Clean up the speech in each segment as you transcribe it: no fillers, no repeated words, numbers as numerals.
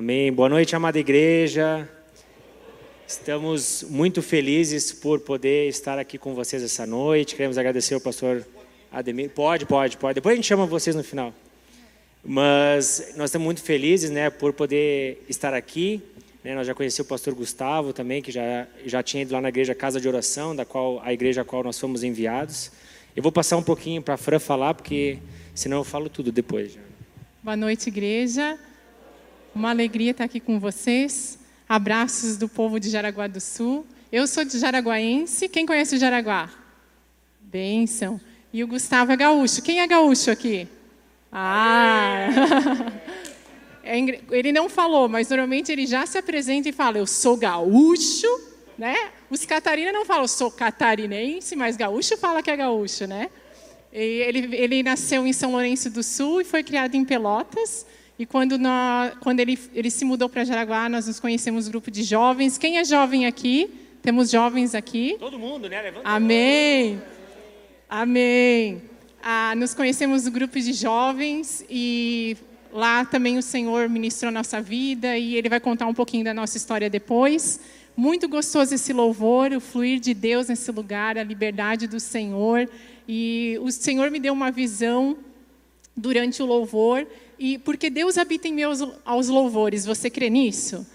Amém. Boa noite, amada igreja. Estamos muito felizes por poder estar aqui com vocês essa noite. Queremos agradecer ao pastor Ademir. Pode. Depois a gente chama vocês no final. Mas nós estamos muito felizes, né, por poder estar aqui. Né, nós já conhecemos o pastor Gustavo também, que já tinha ido lá na igreja Casa de Oração, a igreja a qual nós fomos enviados. Eu vou passar um pouquinho para a Fran falar, porque senão eu falo tudo depois. Boa noite, igreja. Uma alegria estar aqui com vocês. Abraços do povo de Jaraguá do Sul. Eu sou de jaraguaense. Quem conhece o Jaraguá? Bênção. E o Gustavo é gaúcho. Quem é gaúcho aqui? Ah! Ele não falou, mas normalmente ele já se apresenta e fala, eu sou gaúcho, né? Os catarinas não falam, eu sou catarinense, mas gaúcho fala que é gaúcho, né? Ele nasceu em São Lourenço do Sul e foi criado em Pelotas. E quando ele se mudou para Jaraguá, nós nos conhecemos um grupo de jovens. Quem é jovem aqui? Temos jovens aqui. Todo mundo, né? Levanta. Amém. Amém. Nos conhecemos um grupo de jovens e lá também o Senhor ministrou nossa vida e Ele vai contar um pouquinho da nossa história depois. Muito gostoso esse louvor, o fluir de Deus nesse lugar, a liberdade do Senhor. E o Senhor me deu uma visão durante o louvor, e porque Deus habita em mim aos louvores, você crê nisso?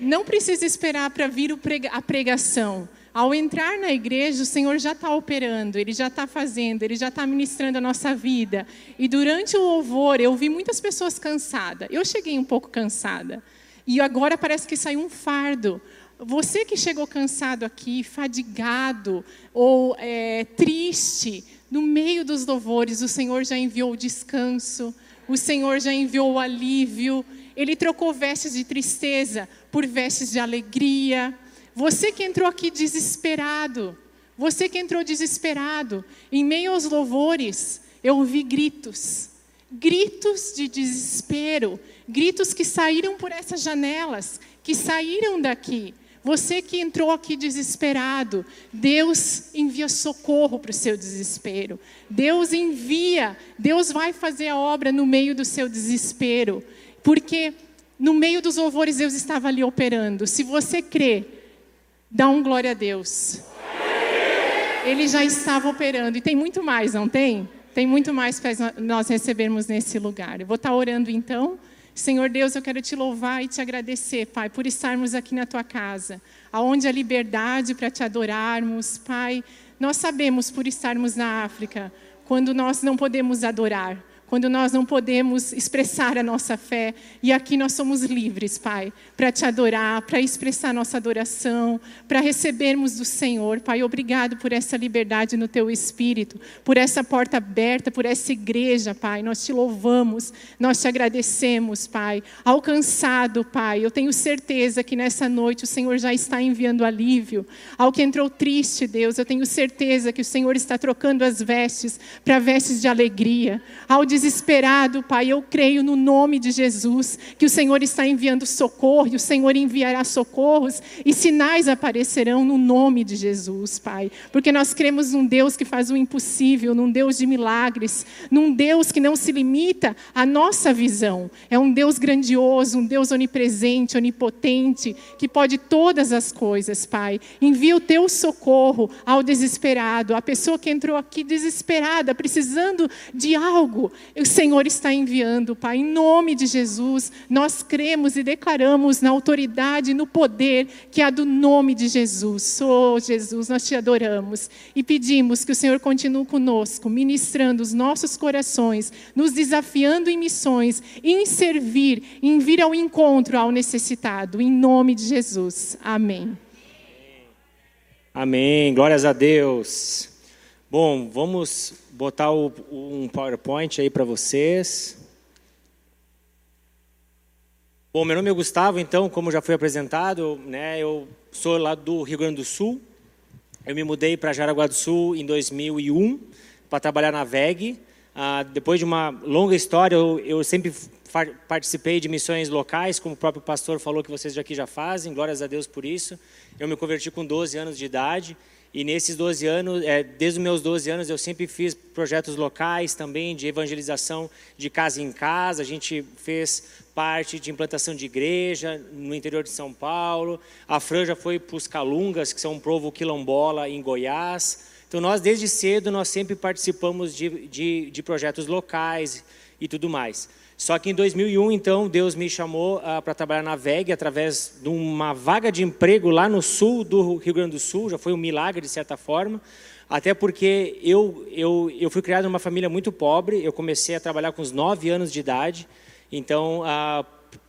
Não precisa esperar para vir a pregação. Ao entrar na igreja, o Senhor já está operando, Ele já está fazendo, Ele já está ministrando a nossa vida. E durante o louvor, eu vi muitas pessoas cansadas. Eu cheguei um pouco cansada. E agora parece que saiu um fardo. Você que chegou cansado aqui, fadigado ou triste, no meio dos louvores, o Senhor já enviou o descanso, o Senhor já enviou o alívio. Ele trocou vestes de tristeza por vestes de alegria. Você que entrou aqui desesperado, em meio aos louvores, eu ouvi gritos de desespero, gritos que saíram por essas janelas, que saíram daqui. Você que entrou aqui desesperado, Deus envia socorro para o seu desespero. Deus vai fazer a obra no meio do seu desespero, porque no meio dos louvores Deus estava ali operando. Se você crê, dá um glória a Deus. Ele já estava operando. E tem muito mais, não tem? Tem muito mais para nós recebermos nesse lugar. Eu vou estar orando então. Senhor Deus, eu quero te louvar e te agradecer, Pai, por estarmos aqui na Tua casa. Aonde a liberdade para te adorarmos, Pai. Nós sabemos, por estarmos na África, quando nós não podemos adorar, quando nós não podemos expressar a nossa fé, e aqui nós somos livres, Pai, para te adorar, para expressar nossa adoração, para recebermos do Senhor, Pai, obrigado por essa liberdade no Teu Espírito, por essa porta aberta, por essa igreja, Pai, nós te louvamos, nós te agradecemos, Pai, alcançado, Pai, eu tenho certeza que nessa noite o Senhor já está enviando alívio, ao que entrou triste, Deus, eu tenho certeza que o Senhor está trocando as vestes para vestes de alegria, ao desesperado, Pai, eu creio no nome de Jesus, que o Senhor está enviando socorro, e o Senhor enviará socorros, e sinais aparecerão no nome de Jesus, Pai, porque nós cremos num Deus que faz o impossível, num Deus de milagres, num Deus que não se limita à nossa visão, é um Deus grandioso, um Deus onipresente, onipotente, que pode todas as coisas, Pai, envia o Teu socorro ao desesperado, a pessoa que entrou aqui desesperada, precisando de algo, o Senhor está enviando, Pai, em nome de Jesus, nós cremos e declaramos na autoridade e no poder que há do nome de Jesus. Oh, Jesus, nós te adoramos e pedimos que o Senhor continue conosco, ministrando os nossos corações, nos desafiando em missões, em servir, em vir ao encontro ao necessitado, em nome de Jesus. Amém. Amém. Glórias a Deus. Bom, vamos botar um PowerPoint aí para vocês. Bom, meu nome é Gustavo, então, como já foi apresentado, né, eu sou lá do Rio Grande do Sul. Eu me mudei para Jaraguá do Sul em 2001 para trabalhar na WEG. Depois de uma longa história, eu sempre participei de missões locais, como o próprio pastor falou que vocês aqui já fazem, glórias a Deus por isso. Eu me converti com 12 anos de idade. E nesses 12 anos, desde os meus 12 anos, eu sempre fiz projetos locais também de evangelização de casa em casa. A gente fez parte de implantação de igreja no interior de São Paulo. A Fran já foi para os Calungas, que são um povo quilombola em Goiás. Então, nós, desde cedo, nós sempre participamos de projetos locais e tudo mais. Só que em 2001, então, Deus me chamou para trabalhar na WEG através de uma vaga de emprego lá no sul do Rio Grande do Sul. Já foi um milagre, de certa forma, até porque eu fui criado numa família muito pobre. Eu comecei a trabalhar com os 9 anos de idade, então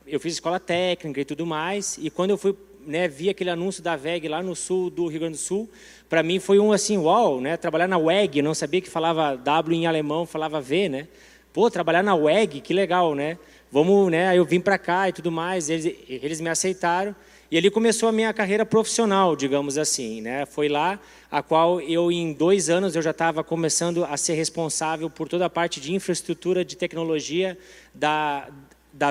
eu fiz escola técnica e tudo mais. E quando eu fui, né, vi aquele anúncio da WEG lá no sul do Rio Grande do Sul, para mim foi um assim, uau, né, trabalhar na WEG. Eu não sabia que falava W em alemão, falava V, né? Pô, trabalhar na WEG, que legal, né? Vamos, né? Aí eu vim para cá e tudo mais, eles me aceitaram. E ali começou a minha carreira profissional, digamos assim, né? Foi lá a qual eu, em 2 anos, eu já estava começando a ser responsável por toda a parte de infraestrutura de tecnologia da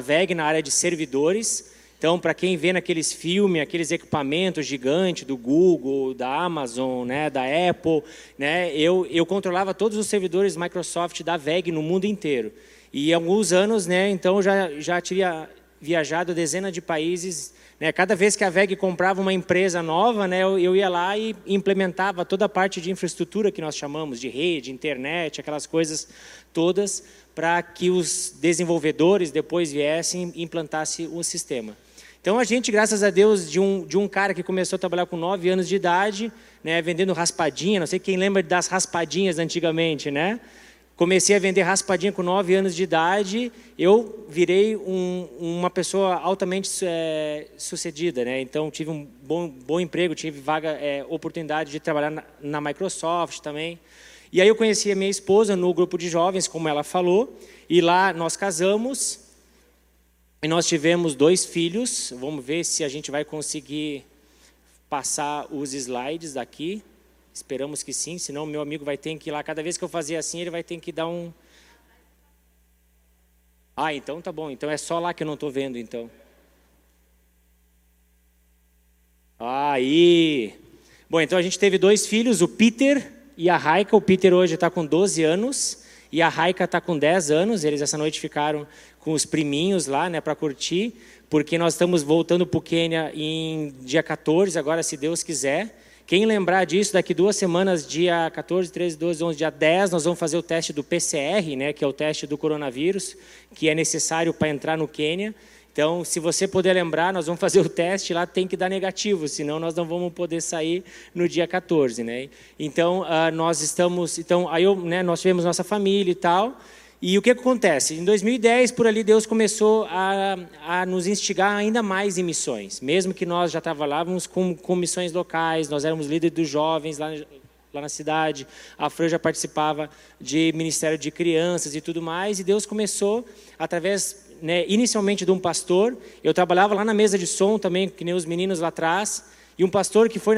WEG na área de servidores. Então, para quem vê naqueles filmes, aqueles equipamentos gigantes do Google, da Amazon, né, da Apple, né, eu controlava todos os servidores Microsoft da WEG no mundo inteiro. E há alguns anos, né, então, já tinha viajado dezenas de países. Né, cada vez que a WEG comprava uma empresa nova, né, eu ia lá e implementava toda a parte de infraestrutura que nós chamamos de rede, internet, aquelas coisas todas, para que os desenvolvedores depois viessem e implantassem o sistema. Então, a gente, graças a Deus, de um cara que começou a trabalhar com 9 anos de idade, né, vendendo raspadinha, não sei quem lembra das raspadinhas antigamente, né? Comecei a vender raspadinha com 9 anos de idade, eu virei uma pessoa altamente sucedida, né? Então, tive um bom emprego, tive oportunidade de trabalhar na Microsoft também. E aí eu conheci a minha esposa no grupo de jovens, como ela falou, e lá nós casamos. E nós tivemos 2 filhos. Vamos ver se a gente vai conseguir passar os slides daqui. Esperamos que sim, senão meu amigo vai ter que ir lá. Cada vez que eu fazer assim, ele vai ter que dar um... Ah, então tá bom. Então é só lá que eu não estou vendo, então. Aí! Bom, então a gente teve 2 filhos, o Peter e a Raika. O Peter hoje está com 12 anos. E a Raika está com 10 anos, eles essa noite ficaram com os priminhos lá, né, para curtir, porque nós estamos voltando para o Quênia em dia 14, agora, se Deus quiser. Quem lembrar disso, daqui 2 semanas, dia 14, 13, 12, 11, dia 10, nós vamos fazer o teste do PCR, né, que é o teste do coronavírus, que é necessário para entrar no Quênia. Então, se você puder lembrar, nós vamos fazer o teste lá, tem que dar negativo, senão nós não vamos poder sair no dia 14, né? Então, nós tivemos nossa família e tal. E o que acontece? Em 2010, por ali, Deus começou a nos instigar ainda mais em missões. Mesmo que nós já trabalhávamos com missões locais, nós éramos líderes dos jovens lá na cidade, a Fran já participava de Ministério de Crianças e tudo mais, e Deus começou, através, né, inicialmente de um pastor. Eu trabalhava lá na mesa de som também, que nem os meninos lá atrás, e um pastor que foi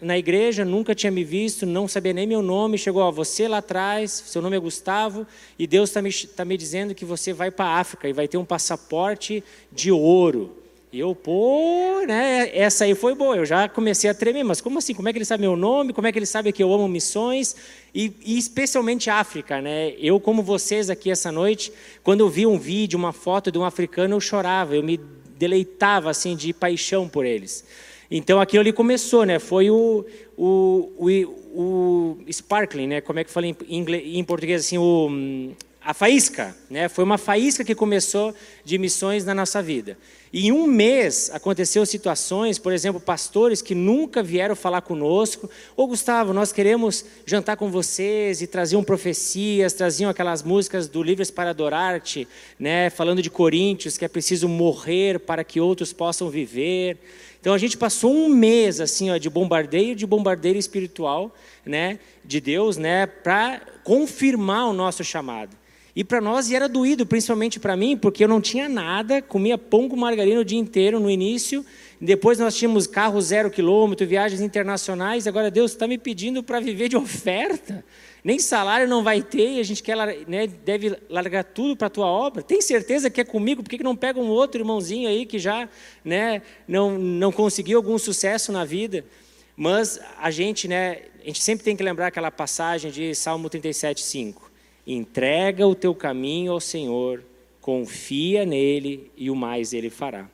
na igreja, nunca tinha me visto, não sabia nem meu nome, chegou, ó, você lá atrás, seu nome é Gustavo, e Deus tá me dizendo que você vai para a África e vai ter um passaporte de ouro. E eu, pô, né, essa aí foi boa, eu já comecei a tremer, mas como assim? Como é que ele sabe meu nome? Como é que ele sabe que eu amo missões? E especialmente África, né? Eu, como vocês aqui essa noite, quando eu vi um vídeo, uma foto de um africano, eu chorava, eu me deleitava, assim, de paixão por eles. Então, aquilo ali começou, né? Foi o sparkling, né? Como é que fala em português, assim, a faísca, né? Foi uma faísca que começou de missões na nossa vida. E em 1 mês aconteceu situações, por exemplo, pastores que nunca vieram falar conosco. Ô, Gustavo, nós queremos jantar com vocês, e traziam profecias, traziam aquelas músicas do Livres para Adorar-te, né? Falando de Coríntios, que é preciso morrer para que outros possam viver. Então a gente passou 1 mês assim, ó, de bombardeio espiritual, né, de Deus, né, para confirmar o nosso chamado. E para nós era doído, principalmente para mim, porque eu não tinha nada, comia pão com margarina o dia inteiro no início. Depois nós tínhamos carro 0 quilômetro, viagens internacionais. Agora Deus está me pedindo para viver de oferta. Nem salário não vai ter, e a gente quer, né, deve largar tudo para a tua obra. Tem certeza que é comigo? Por que não pega um outro irmãozinho aí que já, né, não conseguiu algum sucesso na vida? Mas a gente sempre tem que lembrar aquela passagem de Salmo 37:5. Entrega o teu caminho ao Senhor, confia nele e o mais ele fará.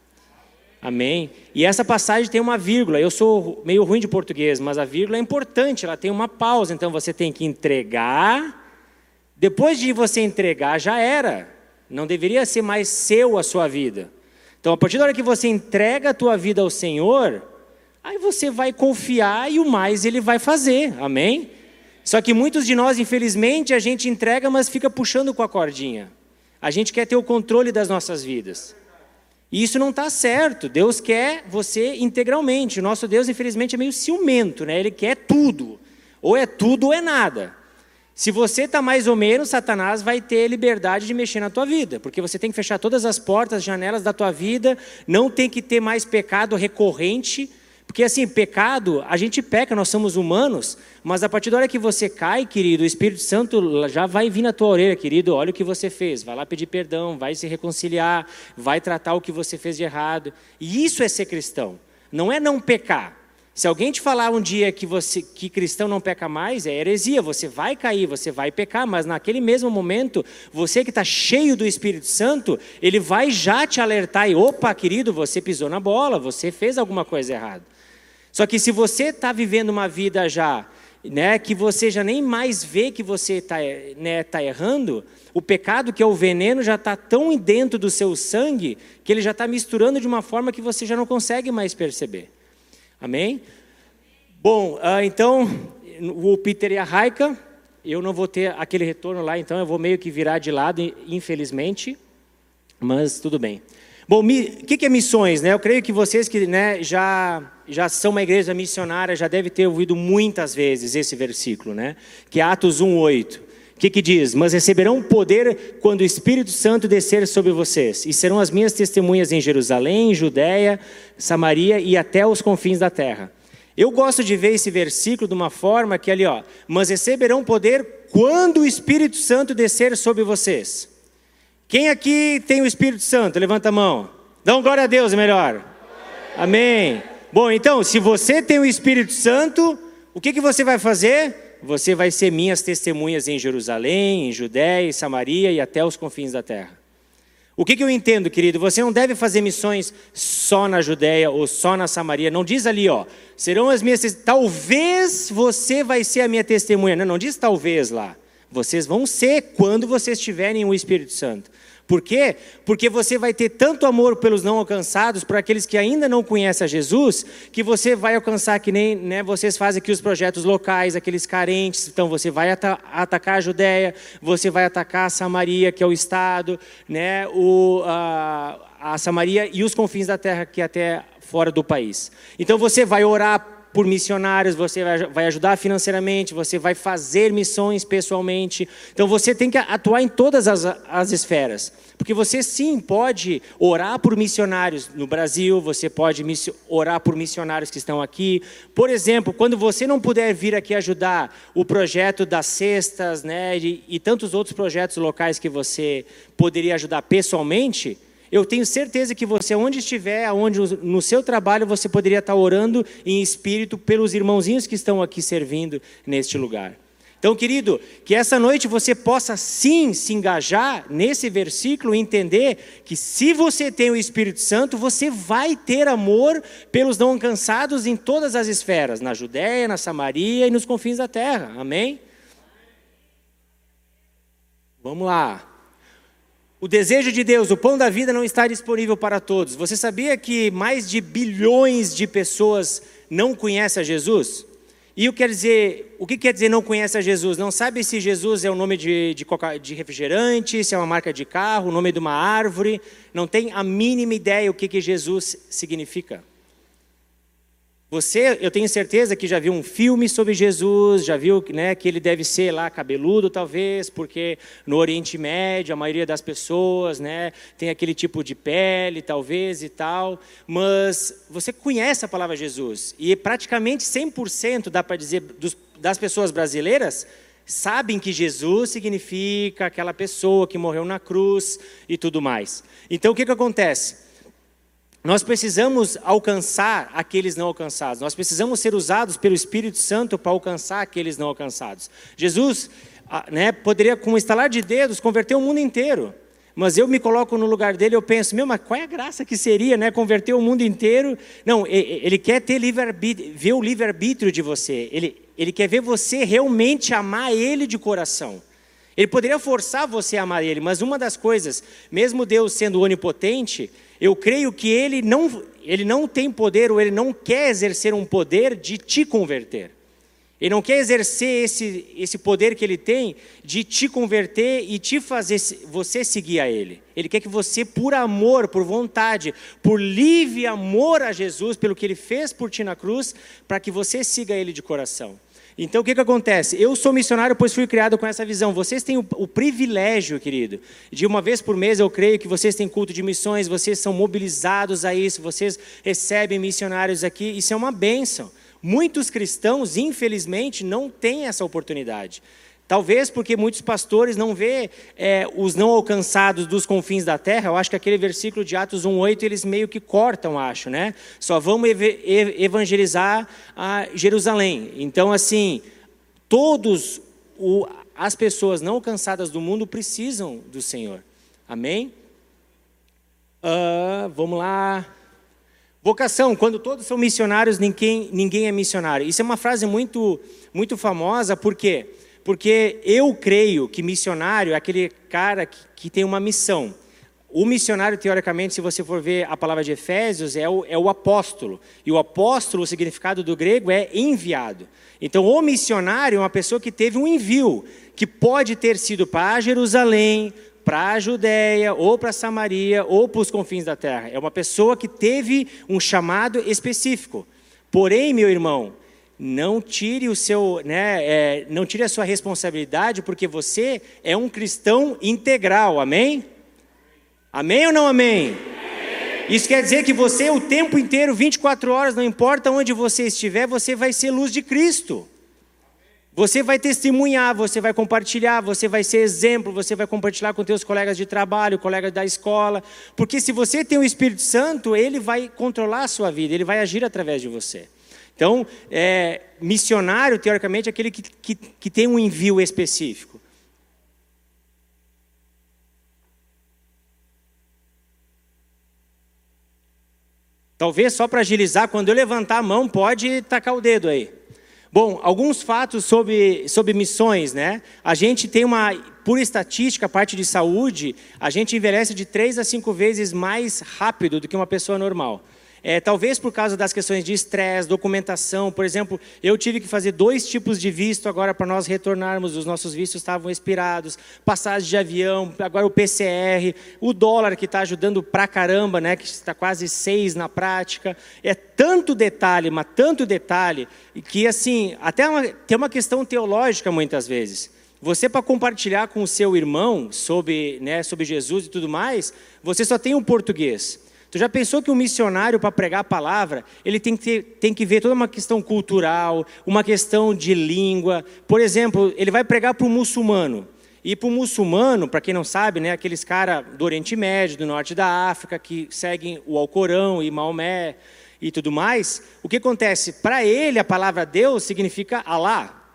Amém? E essa passagem tem uma vírgula. Eu sou meio ruim de português, mas a vírgula é importante, ela tem uma pausa. Então você tem que entregar. Depois de você entregar, já era. Não deveria ser mais seu a sua vida. Então, a partir da hora que você entrega a tua vida ao Senhor, aí você vai confiar e o mais ele vai fazer. Amém? Só que muitos de nós, infelizmente, a gente entrega, mas fica puxando com a cordinha. A gente quer ter o controle das nossas vidas. E isso não está certo. Deus quer você integralmente. O nosso Deus, infelizmente, é meio ciumento, né? Ele quer tudo. Ou é tudo ou é nada. Se você está mais ou menos, Satanás vai ter liberdade de mexer na tua vida. Porque você tem que fechar todas as portas, janelas da tua vida. Não tem que ter mais pecado recorrente. Porque assim, pecado, a gente peca, nós somos humanos. Mas a partir da hora que você cai, querido, o Espírito Santo já vai vir na tua orelha, querido. Olha o que você fez, vai lá pedir perdão, vai se reconciliar, vai tratar o que você fez de errado. E isso é ser cristão, não é não pecar. Se alguém te falar um dia que cristão não peca mais, é heresia. Você vai cair, você vai pecar, mas naquele mesmo momento, você que está cheio do Espírito Santo, ele vai já te alertar e, opa, querido, você pisou na bola, você fez alguma coisa errada. Só que se você está vivendo uma vida já, né, que você já nem mais vê que você está tá errando, o pecado, que é o veneno, já está tão dentro do seu sangue que ele já está misturando de uma forma que você já não consegue mais perceber. Amém? Bom, então, o Peter e a Raika, eu não vou ter aquele retorno lá, então eu vou meio que virar de lado, infelizmente, mas tudo bem. Bom, o que é missões, né? Eu creio que vocês que já são uma igreja missionária, já devem ter ouvido muitas vezes esse versículo, né? Que é Atos 1:8. O que diz? Mas receberão poder quando o Espírito Santo descer sobre vocês, e serão as minhas testemunhas em Jerusalém, Judeia, Samaria e até os confins da terra. Eu gosto de ver esse versículo de uma forma que ali, ó, mas receberão poder quando o Espírito Santo descer sobre vocês. Quem aqui tem o Espírito Santo? Levanta a mão. Dá um glória a Deus, é melhor. Amém. Bom, então, se você tem o Espírito Santo, o que você vai fazer? Você vai ser minhas testemunhas em Jerusalém, em Judeia, em Samaria e até os confins da terra. O que eu entendo, querido? Você não deve fazer missões só na Judeia ou só na Samaria. Não diz ali, ó, serão as minhas testemunhas. Talvez você vai ser a minha testemunha. Não, não diz talvez lá. Vocês vão ser quando vocês tiverem o Espírito Santo. Por quê? Porque você vai ter tanto amor pelos não alcançados, para aqueles que ainda não conhecem a Jesus, que você vai alcançar que nem, né, vocês fazem aqui os projetos locais, aqueles carentes. Então você vai atacar a Judeia, você vai atacar a Samaria, que é o estado, né, a Samaria e os confins da terra, que é até fora do país. Então você vai orar por missionários, você vai ajudar financeiramente, você vai fazer missões pessoalmente. Então você tem que atuar em todas as esferas. Porque você sim pode orar por missionários no Brasil, você pode orar por missionários que estão aqui. Por exemplo, quando você não puder vir aqui ajudar o projeto das cestas, né, e tantos outros projetos locais que você poderia ajudar pessoalmente, eu tenho certeza que você, onde estiver, no seu trabalho, você poderia estar orando em espírito pelos irmãozinhos que estão aqui servindo neste lugar. Então, querido, que essa noite você possa sim se engajar nesse versículo e entender que se você tem o Espírito Santo, você vai ter amor pelos não alcançados em todas as esferas, na Judeia, na Samaria e nos confins da terra. Amém? Vamos lá. O desejo de Deus, o pão da vida, não está disponível para todos. Você sabia que mais de bilhões de pessoas não conhecem a Jesus? E o que quer dizer não conhece a Jesus? Não sabe se Jesus é o nome de refrigerante, se é uma marca de carro, o nome de uma árvore. Não tem a mínima ideia o que Jesus significa. Você, eu tenho certeza que já viu um filme sobre Jesus, já viu, né, que ele deve ser lá cabeludo talvez, porque no Oriente Médio a maioria das pessoas, né, tem aquele tipo de pele talvez e tal, mas você conhece a palavra Jesus e praticamente 100%, dá para dizer, das pessoas brasileiras sabem que Jesus significa aquela pessoa que morreu na cruz e tudo mais. Então o que acontece? Nós precisamos alcançar aqueles não alcançados. Nós precisamos ser usados pelo Espírito Santo para alcançar aqueles não alcançados. Jesus, né, poderia, com um estalar de dedos, converter o mundo inteiro. Mas eu me coloco no lugar dele, eu penso, meu, mas qual é a graça que seria, né, converter o mundo inteiro? Não, ele quer ter ver o livre-arbítrio de você. Ele quer ver você realmente amar ele de coração. Ele poderia forçar você a amar ele, mas uma das coisas, mesmo Deus sendo onipotente, eu creio que ele não tem poder, ou ele não quer exercer um poder de te converter. Ele não quer exercer esse poder que ele tem de te converter e te fazer você seguir a ele. Ele quer que você, por amor, por vontade, por livre amor a Jesus, pelo que ele fez por ti na cruz, para que você siga ele de coração. Então o que acontece? Eu sou missionário, pois fui criado com essa visão. Vocês têm o privilégio, querido, de uma vez por mês, eu creio que vocês têm culto de missões, vocês são mobilizados a isso, vocês recebem missionários aqui, isso é uma bênção. Muitos cristãos, infelizmente, não têm essa oportunidade. Talvez porque muitos pastores não vê os não alcançados dos confins da terra. Eu acho que aquele versículo de Atos 1:8, eles meio que cortam, acho, né? Só vamos evangelizar a Jerusalém. Então, assim, todas as pessoas não alcançadas do mundo precisam do Senhor. Amém? Vamos lá. Vocação, quando todos são missionários, ninguém é missionário. Isso é uma frase muito, muito famosa, por quê? Porque eu creio que missionário é aquele cara que tem uma missão. O missionário, teoricamente, se você for ver a palavra de Efésios, é o apóstolo. E o apóstolo, o significado do grego é enviado. Então, o missionário é uma pessoa que teve um envio, que pode ter sido para Jerusalém, para a Judéia, ou para Samaria, ou para os confins da terra. É uma pessoa que teve um chamado específico. Porém, meu irmão, não tire o seu, né, não tire a sua responsabilidade, porque você é um cristão integral, amém? Amém ou não amém? Isso quer dizer que você, o tempo inteiro, 24 horas, não importa onde você estiver, você vai ser luz de Cristo. Você vai testemunhar, você vai compartilhar, você vai ser exemplo, você vai compartilhar com seus colegas de trabalho, colegas da escola. Porque se você tem o Espírito Santo, ele vai controlar a sua vida, ele vai agir através de você. Então, missionário, teoricamente, é aquele que tem um envio específico. Talvez só para agilizar, quando eu levantar a mão, pode tacar o dedo aí. Bom, alguns fatos sobre missões, né? A gente tem por estatística, a parte de saúde, a gente envelhece de 3 a 5 vezes mais rápido do que uma pessoa normal. Talvez por causa das questões de estresse, documentação, por exemplo, eu tive que fazer 2 tipos de visto agora para nós retornarmos, os nossos vistos estavam expirados, passagem de avião, agora o PCR, o dólar que está ajudando pra caramba, né, que está quase 6 na prática, tanto detalhe, mas tanto detalhe, que assim, até tem uma questão teológica muitas vezes. Você, para compartilhar com o seu irmão sobre, né, sobre Jesus e tudo mais, você só tem o português. Você já pensou que um missionário, para pregar a palavra, ele tem que ver toda uma questão cultural, uma questão de língua. Por exemplo, ele vai pregar para o muçulmano. E para o muçulmano, para quem não sabe, né, aqueles caras do Oriente Médio, do Norte da África, que seguem o Alcorão e Maomé e tudo mais, o que acontece? Para ele, a palavra Deus significa Alá.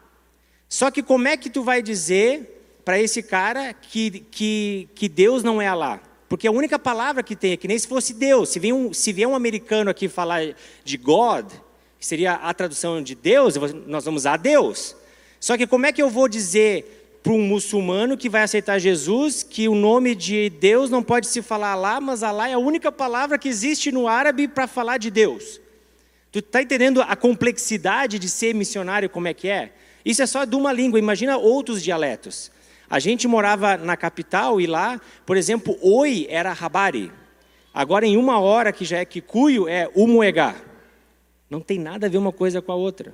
Só que como é que tu vai dizer para esse cara que Deus não é Alá? Porque a única palavra que tem, é que nem se fosse Deus. Se vier um americano aqui falar de God, que seria a tradução de Deus, nós vamos a Deus. Só que como é que eu vou dizer para um muçulmano que vai aceitar Jesus que o nome de Deus não pode se falar Alá, mas Alá é a única palavra que existe no árabe para falar de Deus? Tu está entendendo a complexidade de ser missionário, como é que é? Isso é só de uma língua, imagina outros dialetos. A gente morava na capital e lá, por exemplo, oi era habari. Agora, em uma hora, que já é kikuyu, é umuegá. Não tem nada a ver uma coisa com a outra.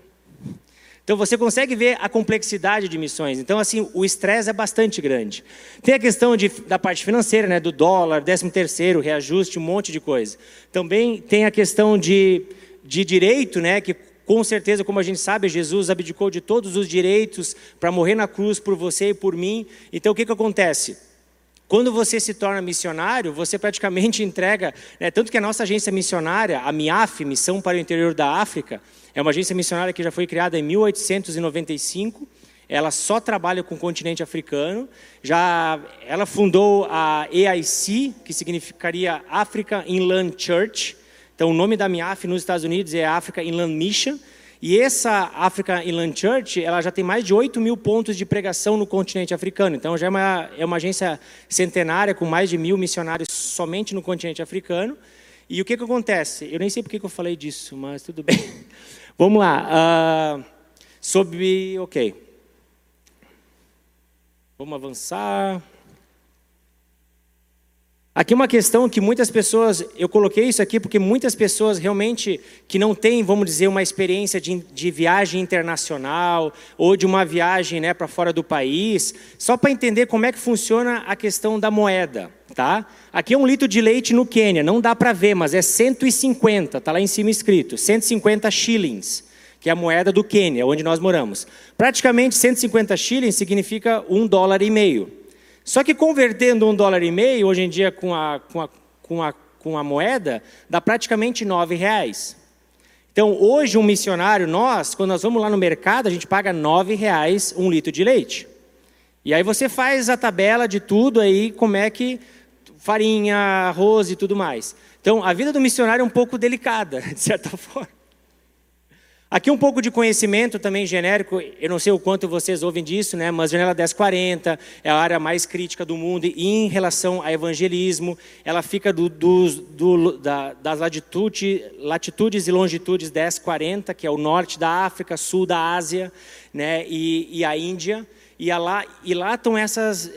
Então, você consegue ver a complexidade de missões. Então, assim, o estresse é bastante grande. Tem a questão da parte financeira, né, do dólar, 13º, reajuste, um monte de coisa. Também tem a questão de direito, né, que... Com certeza, como a gente sabe, Jesus abdicou de todos os direitos para morrer na cruz por você e por mim. Então, o que acontece? Quando você se torna missionário, você praticamente entrega, né, tanto que a nossa agência missionária, a MIAF, Missão para o Interior da África, é uma agência missionária que já foi criada em 1895, ela só trabalha com o continente africano, ela fundou a AIC, que significaria Africa Inland Church, então o nome da MIAF nos Estados Unidos é Africa Inland Mission, e essa Africa Inland Church, ela já tem mais de 8 mil pontos de pregação no continente africano. Então, já é uma agência centenária, com mais de 1.000 missionários somente no continente africano. E o que acontece? Eu nem sei por que eu falei disso, mas tudo bem. Vamos lá. Ok. Vamos avançar. Aqui uma questão que muitas pessoas, eu coloquei isso aqui porque muitas pessoas realmente que não têm, vamos dizer, uma experiência de viagem internacional ou de uma viagem, né, para fora do país, só para entender como é que funciona a questão da moeda, tá? Aqui é 1 litro de leite no Quênia, não dá para ver, mas é 150, tá lá em cima escrito, 150 shillings, que é a moeda do Quênia, onde nós moramos. Praticamente 150 shillings significa $1,50. Só que convertendo $1,50, hoje em dia com a moeda, dá praticamente R$9. Então, hoje um missionário, quando nós vamos lá no mercado, a gente paga R$9 1 litro de leite. E aí você faz a tabela de tudo aí, como é que farinha, arroz e tudo mais. Então, a vida do missionário é um pouco delicada, de certa forma. Aqui um pouco de conhecimento também genérico, eu não sei o quanto vocês ouvem disso, né? Mas janela 1040 é a área mais crítica do mundo em relação a evangelismo. Ela fica das latitudes e longitudes 1040, que é o norte da África, sul da Ásia, né? e a Índia. E lá estão essas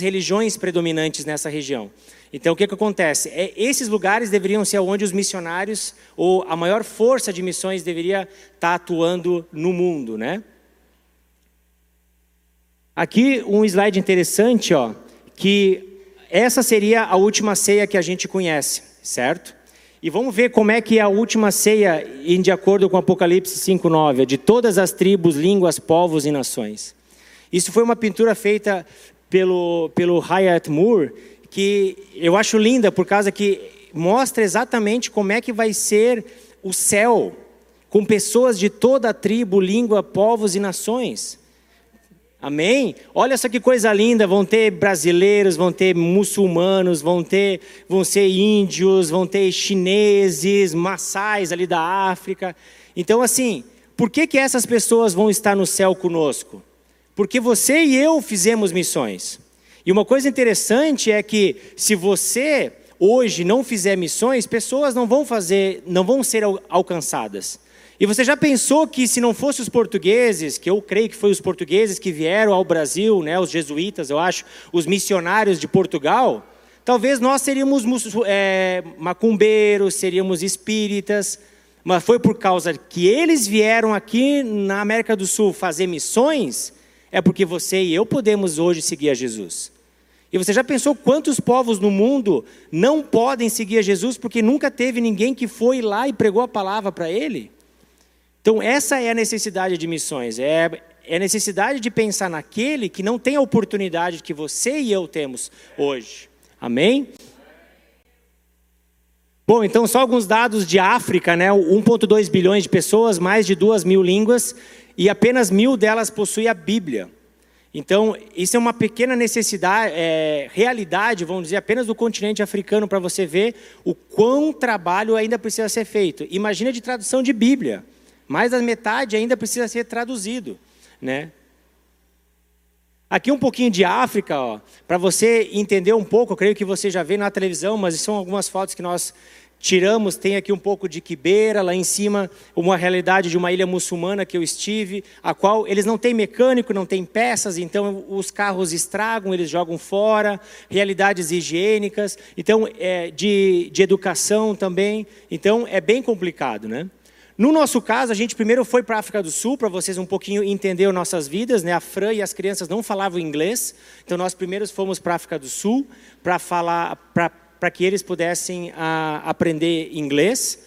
religiões predominantes nessa região. Então, o que acontece? Esses lugares deveriam ser onde os missionários, ou a maior força de missões, deveria estar atuando no mundo, né? Aqui, um slide interessante, que essa seria a última ceia que a gente conhece, certo? E vamos ver como é que é a última ceia, de acordo com Apocalipse 5:9, de todas as tribos, línguas, povos e nações. Isso foi uma pintura feita pelo Hyatt Moore, que eu acho linda por causa que mostra exatamente como é que vai ser o céu, com pessoas de toda a tribo, língua, povos e nações. Amém? Olha só que coisa linda, vão ter brasileiros, vão ter muçulmanos, vão ser índios, vão ter chineses, maçais ali da África. Então, assim, por que essas pessoas vão estar no céu conosco? Porque você e eu fizemos missões. E uma coisa interessante é que se você hoje não fizer missões, pessoas não vão ser alcançadas. E você já pensou que se não fosse os portugueses, que eu creio que foi os portugueses que vieram ao Brasil, né, os jesuítas, eu acho, os missionários de Portugal, talvez nós seríamos macumbeiros, seríamos espíritas, mas foi por causa que eles vieram aqui na América do Sul fazer missões, é porque você e eu podemos hoje seguir a Jesus. E você já pensou quantos povos no mundo não podem seguir a Jesus porque nunca teve ninguém que foi lá e pregou a palavra para ele? Então essa é a necessidade de missões, é a necessidade de pensar naquele que não tem a oportunidade que você e eu temos hoje. Amém? Bom, então só alguns dados de África, né? 1,2 bilhões de pessoas, mais de 2 mil línguas, e apenas 1.000 delas possuem a Bíblia. Então, isso é uma pequena necessidade, realidade, vamos dizer, apenas do continente africano, para você ver o quão trabalho ainda precisa ser feito. Imagina de tradução de Bíblia. Mais da metade ainda precisa ser traduzido, né? Aqui um pouquinho de África, para você entender um pouco, eu creio que você já vê na televisão, mas são algumas fotos que nós tiramos, tem aqui um pouco de Kibera, lá em cima, uma realidade de uma ilha muçulmana que eu estive, a qual eles não têm mecânico, não têm peças, então os carros estragam, eles jogam fora, realidades higiênicas, então de educação também, então é bem complicado, né? No nosso caso, a gente primeiro foi para a África do Sul, para vocês um pouquinho entenderem nossas vidas, né? A Fran e as crianças não falavam inglês, então nós primeiros fomos para a África do Sul para que eles pudessem aprender inglês.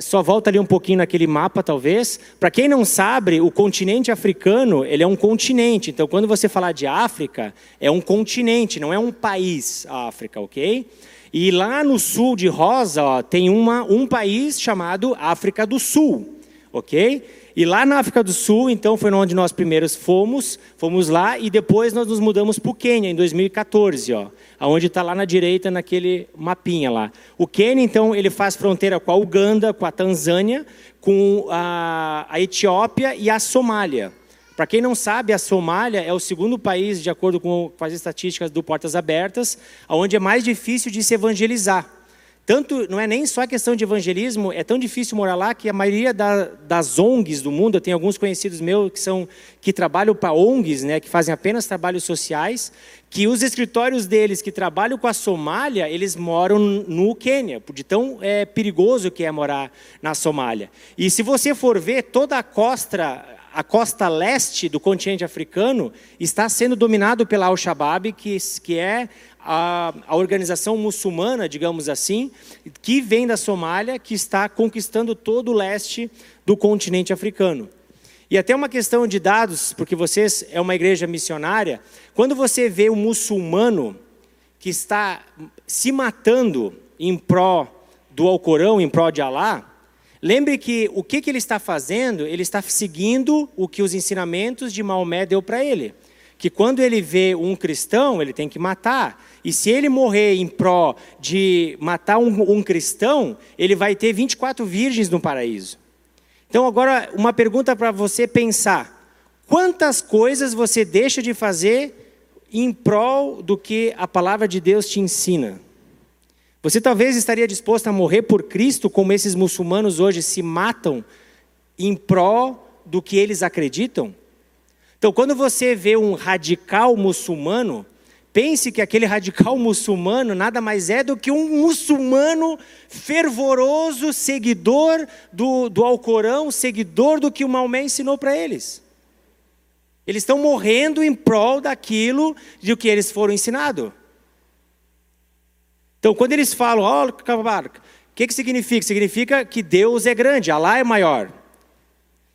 Só volta ali um pouquinho naquele mapa, talvez. Para quem não sabe, o continente africano, ele é um continente. Então, quando você falar de África, é um continente, não é um país, a África, ok? E lá no sul de rosa, ó, tem um país chamado África do Sul, ok? E lá na África do Sul, então, foi onde nós primeiros fomos lá e depois nós nos mudamos para o Quênia, em 2014, ó, onde está lá na direita, naquele mapinha lá. O Quênia, então, ele faz fronteira com a Uganda, com a Tanzânia, com a Etiópia e a Somália. Para quem não sabe, a Somália é o segundo país, de acordo com as estatísticas do Portas Abertas, onde é mais difícil de se evangelizar. Tanto, não é nem só questão de evangelismo, é tão difícil morar lá que a maioria das ONGs do mundo, eu tenho alguns conhecidos meus que trabalham para ONGs, né, que fazem apenas trabalhos sociais, que os escritórios deles que trabalham com a Somália, eles moram no Quênia, de tão perigoso que é morar na Somália. E se você for ver, toda a costa leste do continente africano está sendo dominado pela Al-Shabaab, que é a organização muçulmana, digamos assim, que vem da Somália, que está conquistando todo o leste do continente africano. E até uma questão de dados, porque vocês é uma igreja missionária, quando você vê um muçulmano que está se matando em pró do Alcorão, em pró de Alá, lembre que o que ele está fazendo, ele está seguindo o que os ensinamentos de Maomé deu para ele. Que quando ele vê um cristão, ele tem que matar. E se ele morrer em pró de matar um cristão, ele vai ter 24 virgens no paraíso. Então agora, uma pergunta para você pensar. Quantas coisas você deixa de fazer em prol do que a palavra de Deus te ensina? Você talvez estaria disposto a morrer por Cristo, como esses muçulmanos hoje se matam em prol do que eles acreditam? Então, quando você vê um radical muçulmano, pense que aquele radical muçulmano nada mais é do que um muçulmano fervoroso, seguidor do Alcorão, seguidor do que o Maomé ensinou para eles. Eles estão morrendo em prol daquilo de que eles foram ensinados. Então, quando eles falam, o que significa? Significa que Deus é grande, Alá é maior.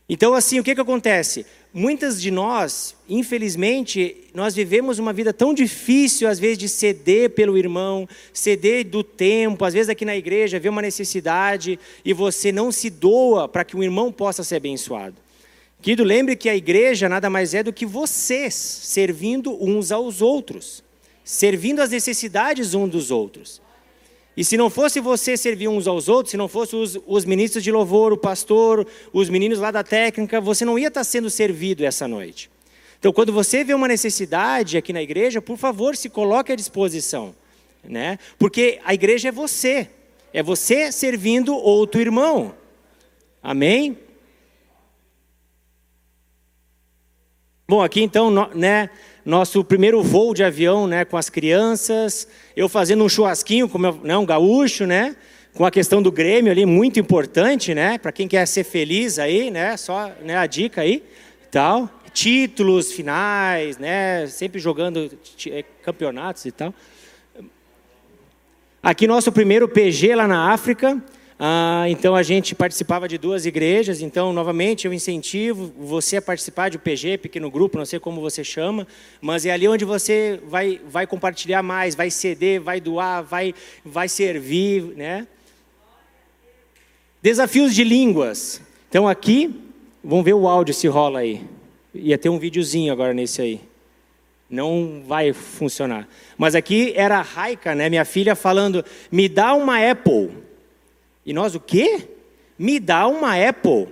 Então, assim, o que acontece? Muitas de nós, infelizmente, nós vivemos uma vida tão difícil, às vezes, de ceder pelo irmão, ceder do tempo, às vezes aqui na igreja vê uma necessidade e você não se doa para que o irmão possa ser abençoado. Querido, lembre que a igreja nada mais é do que vocês servindo uns aos outros. Servindo as necessidades uns dos outros. E se não fosse você servir uns aos outros, se não fosse os ministros de louvor, o pastor, os meninos lá da técnica, você não ia estar sendo servido essa noite. Então, quando você vê uma necessidade aqui na igreja, por favor, se coloque à disposição, né? Porque a igreja é você servindo outro irmão. Amém? Bom, aqui então, né? Nosso primeiro voo de avião, né, com as crianças, eu fazendo um churrasquinho com um gaúcho, né, com a questão do Grêmio ali, muito importante, né, para quem quer ser feliz aí, né, só, né, a dica aí, tal, títulos finais, né, sempre jogando campeonatos e tal. Aqui nosso primeiro PG lá na África. Então a gente participava de duas igrejas, então novamente eu incentivo você a participar de PG, pequeno grupo, não sei como você chama, mas é ali onde você vai compartilhar mais, vai ceder, vai doar, vai servir, né? Desafios de línguas. Então aqui, vamos ver o áudio se rola aí, ia ter um videozinho agora nesse aí. Não vai funcionar, mas aqui era a Raika, né, minha filha falando, me dá uma Apple. E nós, o quê? Me dá uma Apple.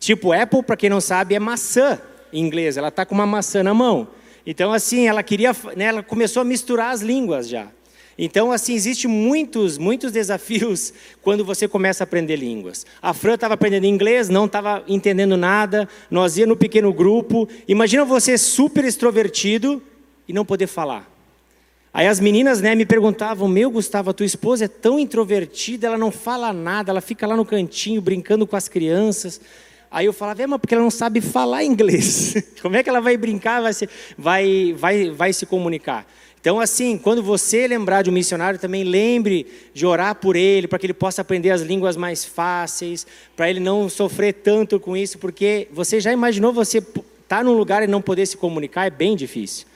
Tipo, Apple, para quem não sabe, é maçã em inglês. Ela está com uma maçã na mão. Então, assim, ela queria, né, ela começou a misturar as línguas já. Então, assim, existem muitos desafios quando você começa a aprender línguas. A Fran estava aprendendo inglês, não estava entendendo nada. Nós íamos no pequeno grupo. Imagina você super extrovertido e não poder falar. Aí as meninas, né, me perguntavam, meu Gustavo, a tua esposa é tão introvertida, ela não fala nada, ela fica lá no cantinho brincando com as crianças. Aí eu falava, mas porque ela não sabe falar inglês. Como é que ela vai brincar, vai se comunicar? Então, assim, quando você lembrar de um missionário, também lembre de orar por ele, para que ele possa aprender as línguas mais fáceis, para ele não sofrer tanto com isso, porque você já imaginou você estar num lugar e não poder se comunicar? É bem difícil.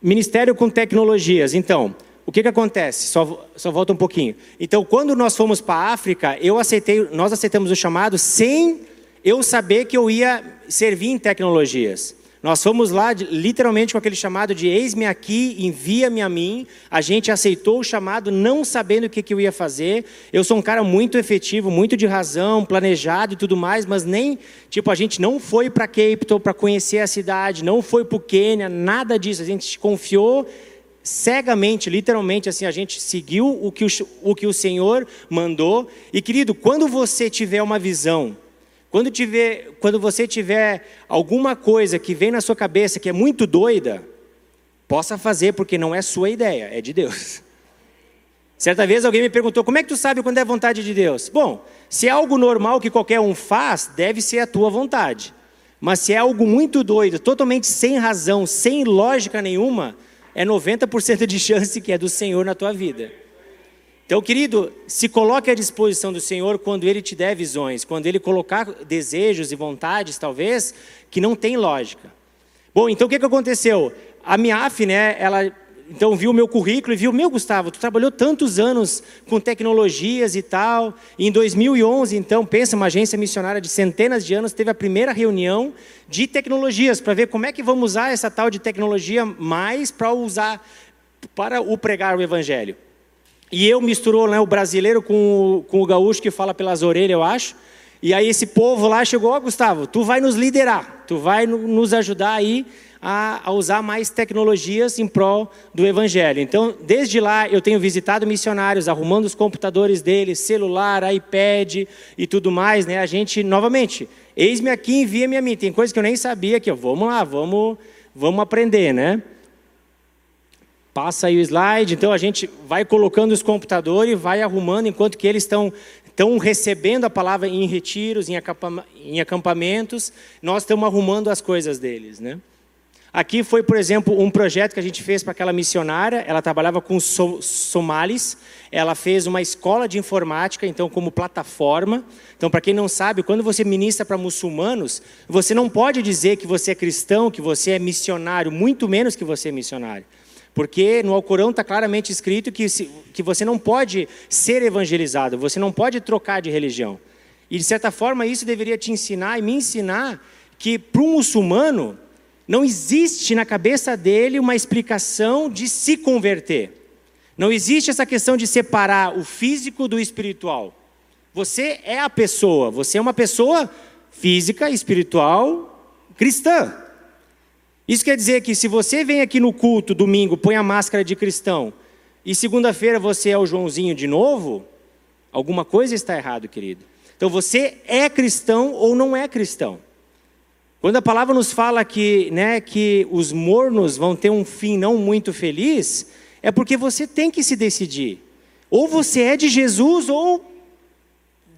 Ministério com tecnologias. Então, o que acontece? Só volta um pouquinho. Então, quando nós fomos para a África, nós aceitamos o chamado sem eu saber que eu ia servir em tecnologias. Nós fomos lá literalmente com aquele chamado de eis-me aqui, envia-me a mim. A gente aceitou o chamado não sabendo o que eu ia fazer. Eu sou um cara muito efetivo, muito de razão, planejado e tudo mais, mas nem, a gente não foi para Cape Town para conhecer a cidade, não foi para o Quênia, nada disso. A gente confiou cegamente, literalmente, assim, a gente seguiu o que o Senhor mandou. E, querido, quando você tiver uma visão, quando você tiver alguma coisa que vem na sua cabeça que é muito doida, possa fazer, porque não é sua ideia, é de Deus. Certa vez alguém me perguntou, como é que tu sabe quando é vontade de Deus? Bom, se é algo normal que qualquer um faz, deve ser a tua vontade. Mas se é algo muito doido, totalmente sem razão, sem lógica nenhuma, é 90% de chance que é do Senhor na tua vida. Então, querido, se coloque à disposição do Senhor quando Ele te der visões, quando Ele colocar desejos e vontades, talvez, que não tem lógica. Bom, então o que aconteceu? A MIAF, ela então viu o meu currículo e viu, meu Gustavo, tu trabalhou tantos anos com tecnologias e tal. E em 2011, então, pensa, uma agência missionária de centenas de anos teve a primeira reunião de tecnologias para ver como é que vamos usar essa tal de tecnologia mais para usar, para o pregar o Evangelho. E eu misturou o brasileiro com o gaúcho que fala pelas orelhas, eu acho. E aí esse povo lá chegou, Gustavo, tu vai nos liderar, tu vai nos ajudar aí a usar mais tecnologias em prol do Evangelho. Então, desde lá, eu tenho visitado missionários, arrumando os computadores deles, celular, iPad e tudo mais, A gente, novamente, eis-me aqui, envia-me a mim. Tem coisa que eu nem sabia aqui, vamos lá, vamos aprender, Passa aí o slide, então a gente vai colocando os computadores, vai arrumando, enquanto que eles estão recebendo a palavra em retiros, em acampamentos, nós estamos arrumando as coisas deles. Aqui foi, por exemplo, um projeto que a gente fez para aquela missionária, ela trabalhava com somalis, ela fez uma escola de informática, então, como plataforma. Então, para quem não sabe, quando você ministra para muçulmanos, você não pode dizer que você é cristão, que você é missionário, muito menos que você é missionário. Porque no Alcorão está claramente escrito que você não pode ser evangelizado, você não pode trocar de religião. E, de certa forma, isso deveria te ensinar e me ensinar que, para um muçulmano, não existe na cabeça dele uma explicação de se converter. Não existe essa questão de separar o físico do espiritual. Você é a pessoa, você é uma pessoa física, espiritual, cristã. Isso quer dizer que se você vem aqui no culto, domingo, põe a máscara de cristão, e segunda-feira você é o Joãozinho de novo, alguma coisa está errada, querido. Então você é cristão ou não é cristão. Quando a palavra nos fala que os mornos vão ter um fim não muito feliz, é porque você tem que se decidir. Ou você é de Jesus ou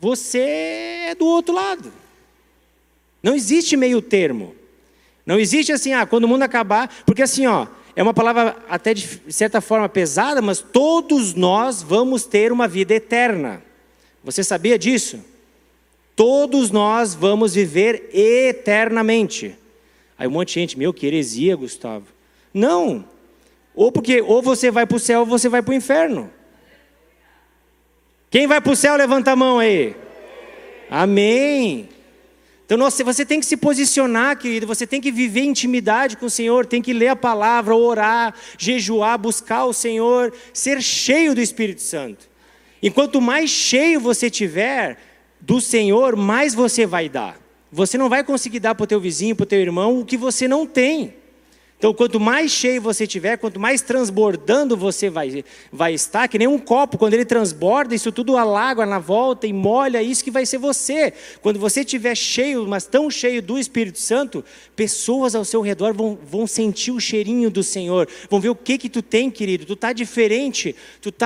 você é do outro lado. Não existe meio termo. Não existe assim, quando o mundo acabar... Porque assim, é uma palavra até de certa forma pesada, mas todos nós vamos ter uma vida eterna. Você sabia disso? Todos nós vamos viver eternamente. Aí um monte de gente, que heresia, Gustavo. Não! Ou você vai para o céu ou você vai para o inferno. Quem vai para o céu, levanta a mão aí. Amém! Então, você tem que se posicionar, querido, você tem que viver intimidade com o Senhor, tem que ler a palavra, orar, jejuar, buscar o Senhor, ser cheio do Espírito Santo. E quanto mais cheio você tiver do Senhor, mais você vai dar. Você não vai conseguir dar para o teu vizinho, para o teu irmão, o que você não tem. Então, quanto mais cheio você tiver, quanto mais transbordando você vai estar, que nem um copo, quando ele transborda, isso tudo alaga na volta e molha, isso que vai ser você. Quando você estiver cheio, mas tão cheio do Espírito Santo, pessoas ao seu redor vão sentir o cheirinho do Senhor, vão ver o que tu tem, querido. Tu está diferente, tu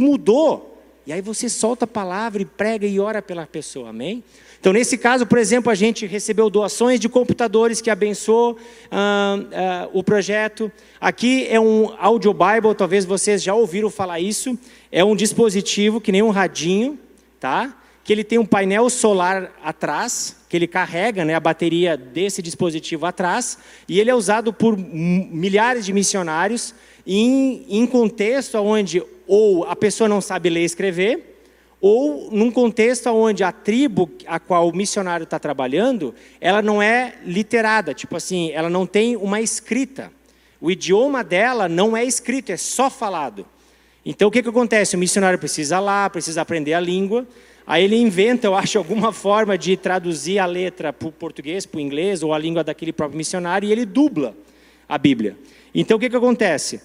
mudou. E aí você solta a palavra e prega e ora pela pessoa, amém? Então, nesse caso, por exemplo, a gente recebeu doações de computadores que abençoou o projeto. Aqui é um audio Bible, talvez vocês já ouviram falar isso. É um dispositivo que nem um radinho, tá? Que ele tem um painel solar atrás, que ele carrega, né, a bateria desse dispositivo atrás, e ele é usado por milhares de missionários em contexto onde ou a pessoa não sabe ler e escrever, ou num contexto onde a tribo a qual o missionário está trabalhando, ela não é literada, tipo assim, ela não tem uma escrita. O idioma dela não é escrito, é só falado. Então, o que acontece? O missionário precisa lá, precisa aprender a língua. Aí ele inventa, eu acho, alguma forma de traduzir a letra para o português, para o inglês, ou a língua daquele próprio missionário, e ele dubla a Bíblia. Então, o que acontece?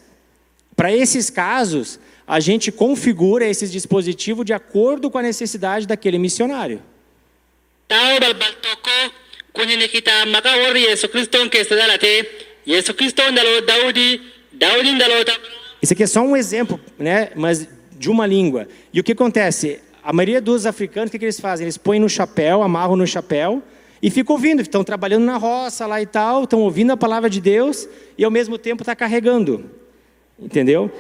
Para esses casos, a gente configura esses dispositivos de acordo com a necessidade daquele missionário. Isso aqui é só um exemplo, né? Mas de uma língua. E o que acontece? A maioria dos africanos, o que eles fazem? Eles põem no chapéu, amarram no chapéu e ficam ouvindo. Estão trabalhando na roça lá e tal, estão ouvindo a palavra de Deus e ao mesmo tempo está carregando. Entendeu?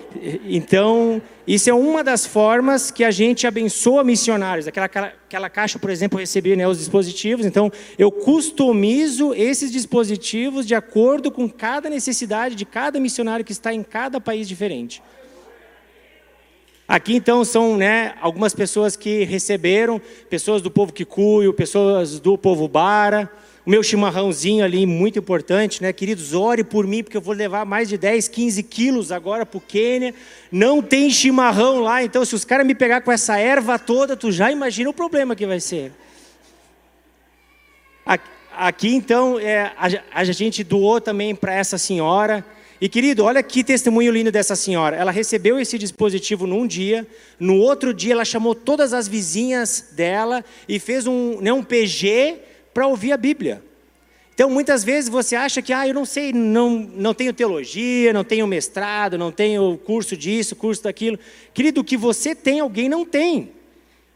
Então, isso é uma das formas que a gente abençoa missionários. Aquela caixa, por exemplo, eu recebi, né, os dispositivos. Então, eu customizo esses dispositivos de acordo com cada necessidade de cada missionário que está em cada país diferente. Aqui, então, são, né, algumas pessoas que receberam, pessoas do povo Kikuyu, pessoas do povo Bara. O meu chimarrãozinho ali, muito importante, né? Queridos, ore por mim, porque eu vou levar mais de 10, 15 quilos agora para o Quênia. Não tem chimarrão lá, então se os caras me pegar com essa erva toda, tu já imagina o problema que vai ser. Aqui, então, a gente doou também para essa senhora. E, querido, olha que testemunho lindo dessa senhora. Ela recebeu esse dispositivo num dia. No outro dia, ela chamou todas as vizinhas dela e fez um PG para ouvir a Bíblia. Então, muitas vezes você acha que, eu não sei, não tenho teologia, não tenho mestrado, não tenho curso disso, curso daquilo. Querido, o que você tem, alguém não tem.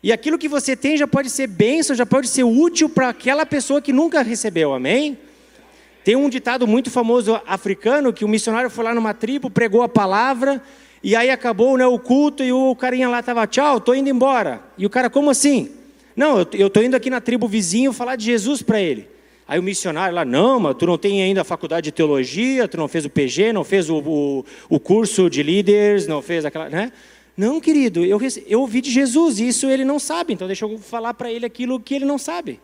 E aquilo que você tem já pode ser bênção, já pode ser útil para aquela pessoa que nunca recebeu, amém? Tem um ditado muito famoso africano, que o missionário foi lá numa tribo, pregou a palavra, e aí acabou, né, o culto, e o carinha lá estava, tchau, estou indo embora. E o cara, como assim? Não, eu estou indo aqui na tribo vizinho falar de Jesus para ele. Aí o missionário lá, não, mas tu não tem ainda a faculdade de teologia, tu não fez o PG, não fez o curso de líderes, não fez aquela... né? Não, querido, eu ouvi de Jesus, e isso ele não sabe, então deixa eu falar para ele aquilo que ele não sabe.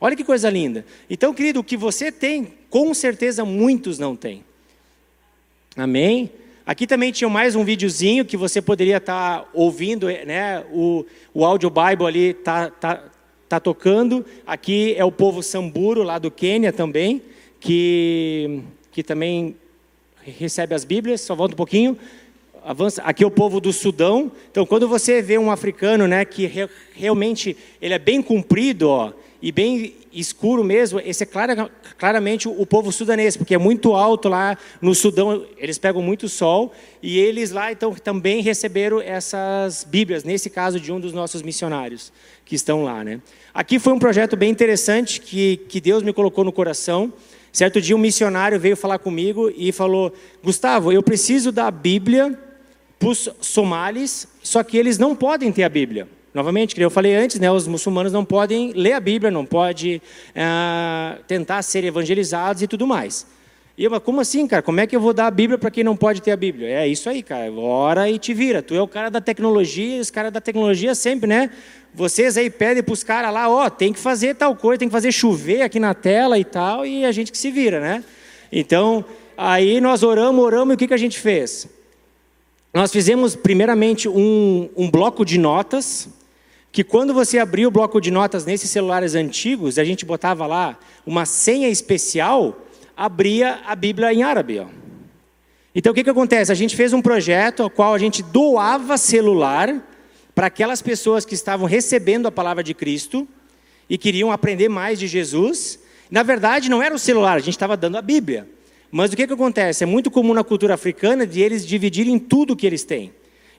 Olha que coisa linda. Então, querido, o que você tem, com certeza muitos não têm. Amém? Aqui também tinha mais um videozinho que você poderia estar ouvindo, né? O Audio Bible ali está tocando. Aqui é o povo Samburu, lá do Quênia também, que também recebe as Bíblias. Só volta um pouquinho. Avança. Aqui é o povo do Sudão. Então, quando você vê um africano, né, que realmente ele é bem comprido, ó, e bem escuro mesmo, esse é claramente o povo sudanês, porque é muito alto lá no Sudão, eles pegam muito sol, e eles lá então também receberam essas Bíblias, nesse caso de um dos nossos missionários que estão lá, né? Aqui foi um projeto bem interessante que Deus me colocou no coração. Certo dia um missionário veio falar comigo e falou, Gustavo, eu preciso da Bíblia para os somalis, só que eles não podem ter a Bíblia. Novamente, que eu falei antes, né, os muçulmanos não podem ler a Bíblia, não podem tentar ser evangelizados e tudo mais. E eu, mas como assim, cara? Como é que eu vou dar a Bíblia para quem não pode ter a Bíblia? É isso aí, cara. Ora e te vira. Tu é o cara da tecnologia, os caras da tecnologia sempre, né? Vocês aí pedem para os caras lá, ó, tem que fazer tal coisa, tem que fazer chover aqui na tela e tal, e a gente que se vira, né? Então, aí nós oramos, e o que a gente fez? Nós fizemos, primeiramente, um bloco de notas, que quando você abria o bloco de notas nesses celulares antigos, a gente botava lá uma senha especial, abria a Bíblia em árabe. Ó. Então, o que acontece? A gente fez um projeto ao qual a gente doava celular para aquelas pessoas que estavam recebendo a palavra de Cristo e queriam aprender mais de Jesus. Na verdade, não era o celular, a gente estava dando a Bíblia. Mas o que acontece? É muito comum na cultura africana de eles dividirem tudo o que eles têm.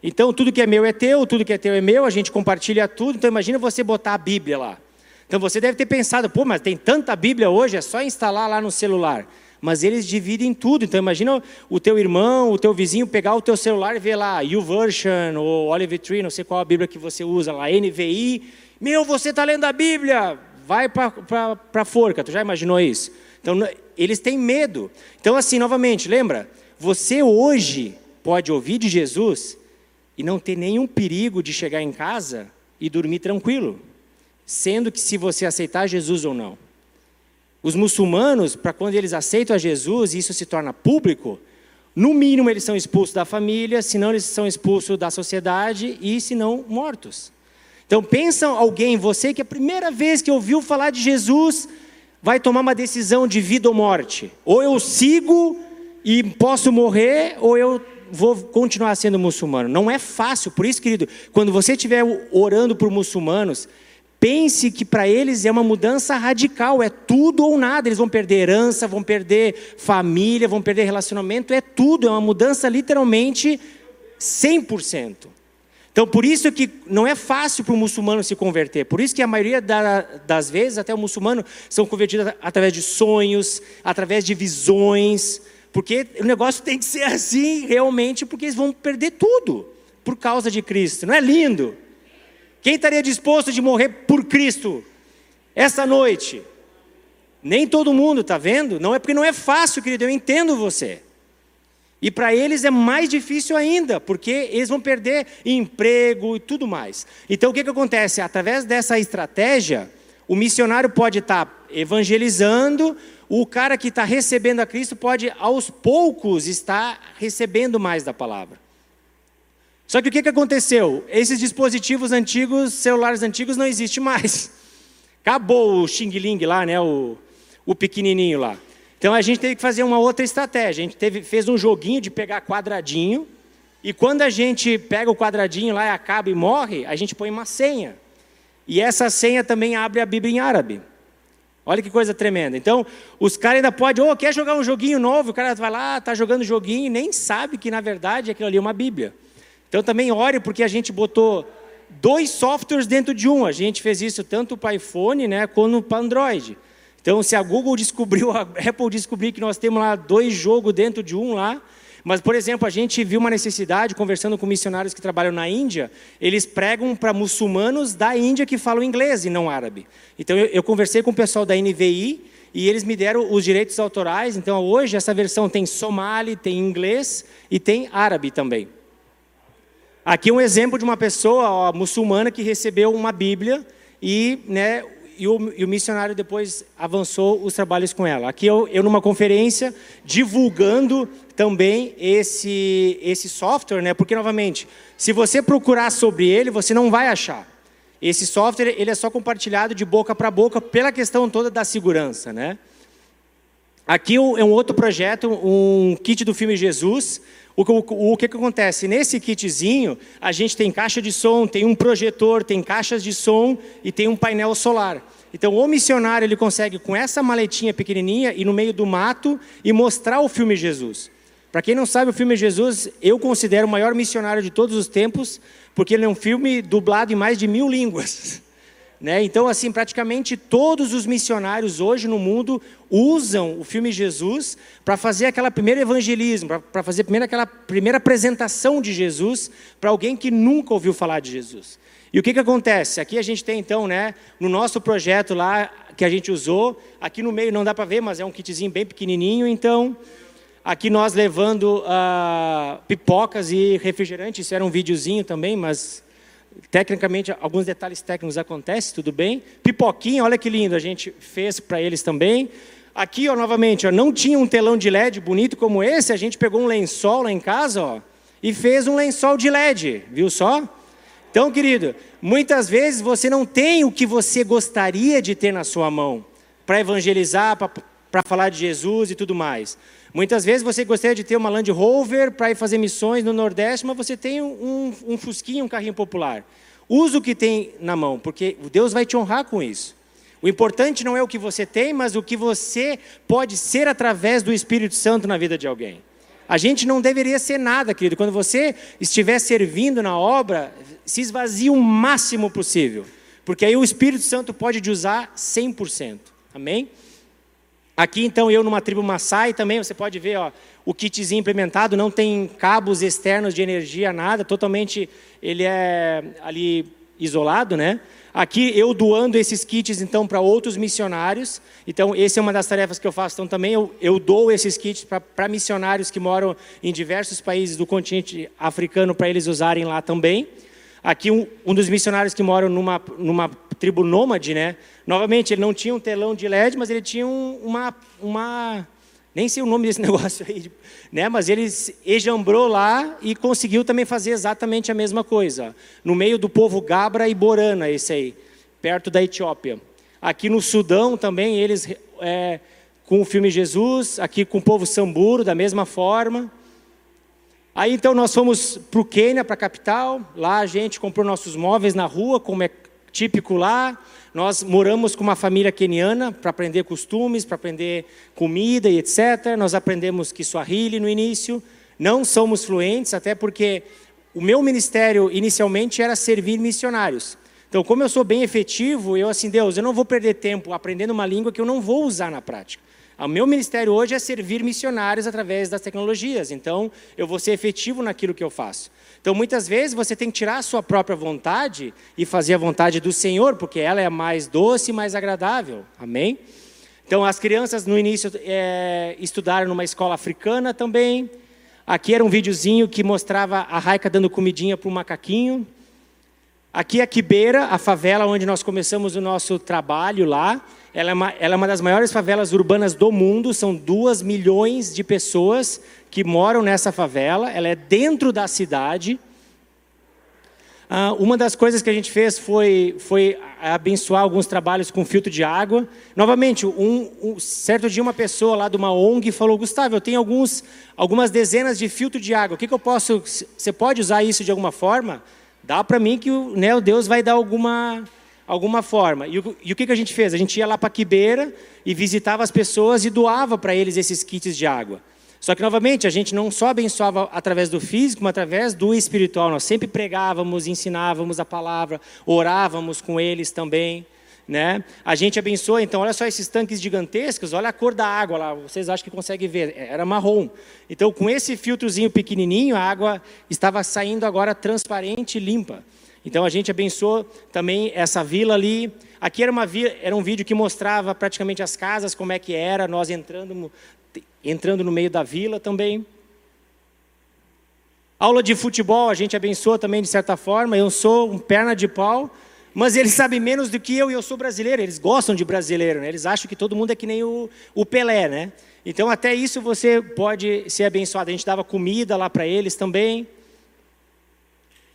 Então, tudo que é meu é teu, tudo que é teu é meu, a gente compartilha tudo. Então, imagina você botar a Bíblia lá. Então, você deve ter pensado, pô, mas tem tanta Bíblia hoje, é só instalar lá no celular. Mas eles dividem tudo. Então, imagina o teu irmão, o teu vizinho pegar o teu celular e ver lá, YouVersion, ou Olive Tree, não sei qual a Bíblia que você usa lá, NVI. Meu, você está lendo a Bíblia! Vai para a forca. Tu já imaginou isso? Então, eles têm medo. Então, assim, novamente, lembra? Você hoje pode ouvir de Jesus e não ter nenhum perigo de chegar em casa e dormir tranquilo, sendo que se você aceitar Jesus ou não. Os muçulmanos, para quando eles aceitam a Jesus e isso se torna público, no mínimo eles são expulsos da família, se não eles são expulsos da sociedade e se não mortos. Então pensa alguém, você que a primeira vez que ouviu falar de Jesus vai tomar uma decisão de vida ou morte. Ou eu sigo e posso morrer, ou eu vou continuar sendo muçulmano. Não é fácil, por isso, querido, quando você estiver orando por muçulmanos, pense que para eles é uma mudança radical, é tudo ou nada. Eles vão perder herança, vão perder família, vão perder relacionamento, é tudo. É uma mudança literalmente 100%. Então, por isso que não é fácil para o muçulmano se converter. Por isso que a maioria das vezes, até o muçulmano, são convertidos através de sonhos, através de visões. Porque o negócio tem que ser assim, realmente, porque eles vão perder tudo por causa de Cristo. Não é lindo? Quem estaria disposto de morrer por Cristo essa noite? Nem todo mundo, está vendo? Não é porque não é fácil, querido, eu entendo você. E para eles é mais difícil ainda, porque eles vão perder emprego e tudo mais. Então o que acontece? Através dessa estratégia, o missionário pode estar evangelizando, o cara que está recebendo a Cristo pode, aos poucos, estar recebendo mais da palavra. Só que o que aconteceu? Esses dispositivos antigos, celulares antigos, não existem mais. Acabou o xing-ling lá, né? O pequenininho lá. Então a gente teve que fazer uma outra estratégia. A gente fez um joguinho de pegar quadradinho, e quando a gente pega o quadradinho lá e acaba e morre, a gente põe uma senha. E essa senha também abre a Bíblia em árabe. Olha que coisa tremenda. Então, os caras ainda podem, quer jogar um joguinho novo? O cara vai lá, está jogando joguinho e nem sabe que na verdade aquilo ali é uma Bíblia. Então também ore, porque a gente botou 2 softwares dentro de um. A gente fez isso tanto para iPhone, né, quanto para Android. Então, se a Google descobriu, a Apple descobriu que nós temos lá 2 jogos dentro de um lá. Mas, por exemplo, a gente viu uma necessidade, conversando com missionários que trabalham na Índia, eles pregam para muçulmanos da Índia que falam inglês e não árabe. Então, eu conversei com o pessoal da NVI e eles me deram os direitos autorais. Então, hoje, essa versão tem somali, tem inglês e tem árabe também. Aqui um exemplo de uma pessoa muçulmana que recebeu uma Bíblia e... né, E o missionário depois avançou os trabalhos com ela. Aqui eu numa conferência, divulgando também esse software, né? Porque, novamente, se você procurar sobre ele, você não vai achar. Esse software ele é só compartilhado de boca para boca pela questão toda da segurança, né? Aqui é um outro projeto, um kit do filme Jesus. O que acontece? Nesse kitzinho, a gente tem caixa de som, tem um projetor, tem caixas de som e tem um painel solar. Então, o missionário ele consegue, com essa maletinha pequenininha, ir no meio do mato e mostrar o filme Jesus. Para quem não sabe, o filme Jesus, eu considero o maior missionário de todos os tempos, porque ele é um filme dublado em mais de 1000 línguas. Né? Então, assim, praticamente todos os missionários hoje no mundo usam o filme Jesus para fazer aquele primeiro evangelismo, para fazer primeiro aquela primeira apresentação de Jesus para alguém que nunca ouviu falar de Jesus. E o que acontece? Aqui a gente tem, então, né, no nosso projeto lá que a gente usou, aqui no meio não dá para ver, mas é um kitzinho bem pequenininho, então... Aqui nós levando pipocas e refrigerante, isso era um videozinho também, mas... Tecnicamente, alguns detalhes técnicos acontecem, tudo bem. Pipoquinha, olha que lindo, a gente fez para eles também. Aqui, novamente, não tinha um telão de LED bonito como esse, a gente pegou um lençol lá em casa, e fez um lençol de LED, viu só? Então, querido, muitas vezes você não tem o que você gostaria de ter na sua mão para evangelizar, para falar de Jesus e tudo mais. Muitas vezes você gostaria de ter uma Land Rover para ir fazer missões no Nordeste, mas você tem um fusquinha, um carrinho popular. Usa o que tem na mão, porque Deus vai te honrar com isso. O importante não é o que você tem, mas o que você pode ser através do Espírito Santo na vida de alguém. A gente não deveria ser nada, querido. Quando você estiver servindo na obra, se esvazie o máximo possível. Porque aí o Espírito Santo pode te usar 100%. Amém? Aqui, então, eu numa tribo Maasai também, você pode ver, ó, o kitzinho implementado, não tem cabos externos de energia, nada. Totalmente, ele é ali isolado, né? Aqui, eu doando esses kits, então, para outros missionários. Então, essa é uma das tarefas que eu faço. Então, também eu dou esses kits para missionários que moram em diversos países do continente africano, para eles usarem lá também. Aqui, um dos missionários que moram numa tribo nômade, né? Novamente, ele não tinha um telão de LED, mas ele tinha uma... Nem sei o nome desse negócio aí, né? Mas ele ejambrou lá e conseguiu também fazer exatamente a mesma coisa. No meio do povo Gabra e Borana, esse aí, perto da Etiópia. Aqui no Sudão também, eles com o filme Jesus, aqui com o povo Samburu, da mesma forma. Aí então nós fomos para o Quênia, para a capital. Lá a gente comprou nossos móveis na rua, como é típico lá. Nós moramos com uma família queniana para aprender costumes, para aprender comida e etc. Nós aprendemos Kiswahili no início. Não somos fluentes, até porque o meu ministério inicialmente era servir missionários. Então, como eu sou bem efetivo, eu assim, Deus, eu não vou perder tempo aprendendo uma língua que eu não vou usar na prática. O meu ministério hoje é servir missionários através das tecnologias. Então, eu vou ser efetivo naquilo que eu faço. Então, muitas vezes, você tem que tirar a sua própria vontade e fazer a vontade do Senhor, porque ela é mais doce e mais agradável. Amém? Então, as crianças, no início, estudaram numa escola africana também. Aqui era um videozinho que mostrava a Raika dando comidinha para um macaquinho. Aqui é a Kibera, a favela onde nós começamos o nosso trabalho lá. Ela é uma das maiores favelas urbanas do mundo. São 2 milhões de pessoas que moram nessa favela. Ela é dentro da cidade. Uma das coisas que a gente fez foi abençoar alguns trabalhos com filtro de água. Novamente, certo dia uma pessoa lá de uma ONG falou, Gustavo, eu tenho algumas dezenas de filtro de água. O que eu posso... Você pode usar isso de alguma forma? Dá para mim que o Deus vai dar alguma forma. E o que a gente fez? A gente ia lá para Kibera e visitava as pessoas e doava para eles esses kits de água. Só que, novamente, a gente não só abençoava através do físico, mas através do espiritual. Nós sempre pregávamos, ensinávamos a palavra, orávamos com eles também, né? A gente abençoa, então, olha só esses tanques gigantescos, olha a cor da água lá, vocês acham que conseguem ver, era marrom. Então, com esse filtrozinho pequenininho, a água estava saindo agora transparente e limpa. Então, a gente abençoou também essa vila ali. Aqui era um vídeo que mostrava praticamente as casas, como é que era, nós entrando no meio da vila também. Aula de futebol, a gente abençoa também, de certa forma. Eu sou um perna de pau, mas eles sabem menos do que eu, e eu sou brasileiro. Eles gostam de brasileiro, né? Eles acham que todo mundo é que nem o Pelé, né? Então, até isso você pode ser abençoado. A gente dava comida lá para eles também.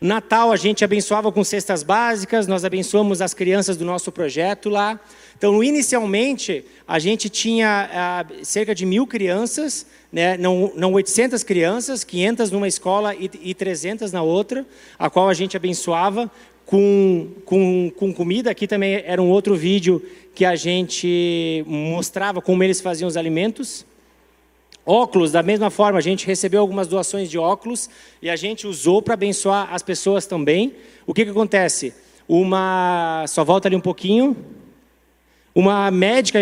Natal a gente abençoava com cestas básicas, nós abençoamos as crianças do nosso projeto lá. Então, inicialmente, a gente tinha cerca de 1.000 crianças, né? não 800 crianças, 500 numa escola e 300 na outra, a qual a gente abençoava com comida. Aqui também era um outro vídeo que a gente mostrava como eles faziam os alimentos. Óculos, da mesma forma, a gente recebeu algumas doações de óculos e a gente usou para abençoar as pessoas também. O que acontece? Só volta ali um pouquinho. Uma médica,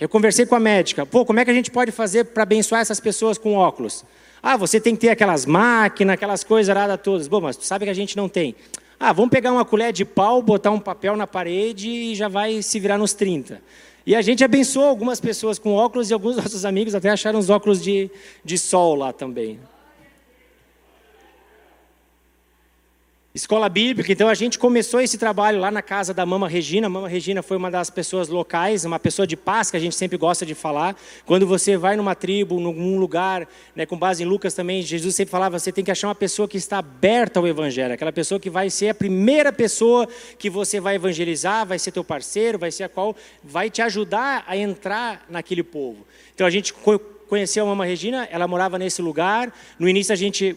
eu conversei com a médica. Pô, como é que a gente pode fazer para abençoar essas pessoas com óculos? Ah, você tem que ter aquelas máquinas, aquelas coisas aradas todas. Bom, mas tu sabe que a gente não tem. Ah, vamos pegar uma colher de pau, botar um papel na parede e já vai se virar nos 30. E a gente abençoou algumas pessoas com óculos e alguns nossos amigos até acharam uns óculos de sol lá também. Escola Bíblica, então a gente começou esse trabalho lá na casa da Mama Regina. A Mama Regina foi uma das pessoas locais, uma pessoa de paz, que a gente sempre gosta de falar. Quando você vai numa tribo, num lugar, né, com base em Lucas também, Jesus sempre falava, você tem que achar uma pessoa que está aberta ao evangelho. Aquela pessoa que vai ser a primeira pessoa que você vai evangelizar, vai ser teu parceiro, vai ser a qual vai te ajudar a entrar naquele povo. Então a gente conheceu a Mama Regina, ela morava nesse lugar. No início a gente,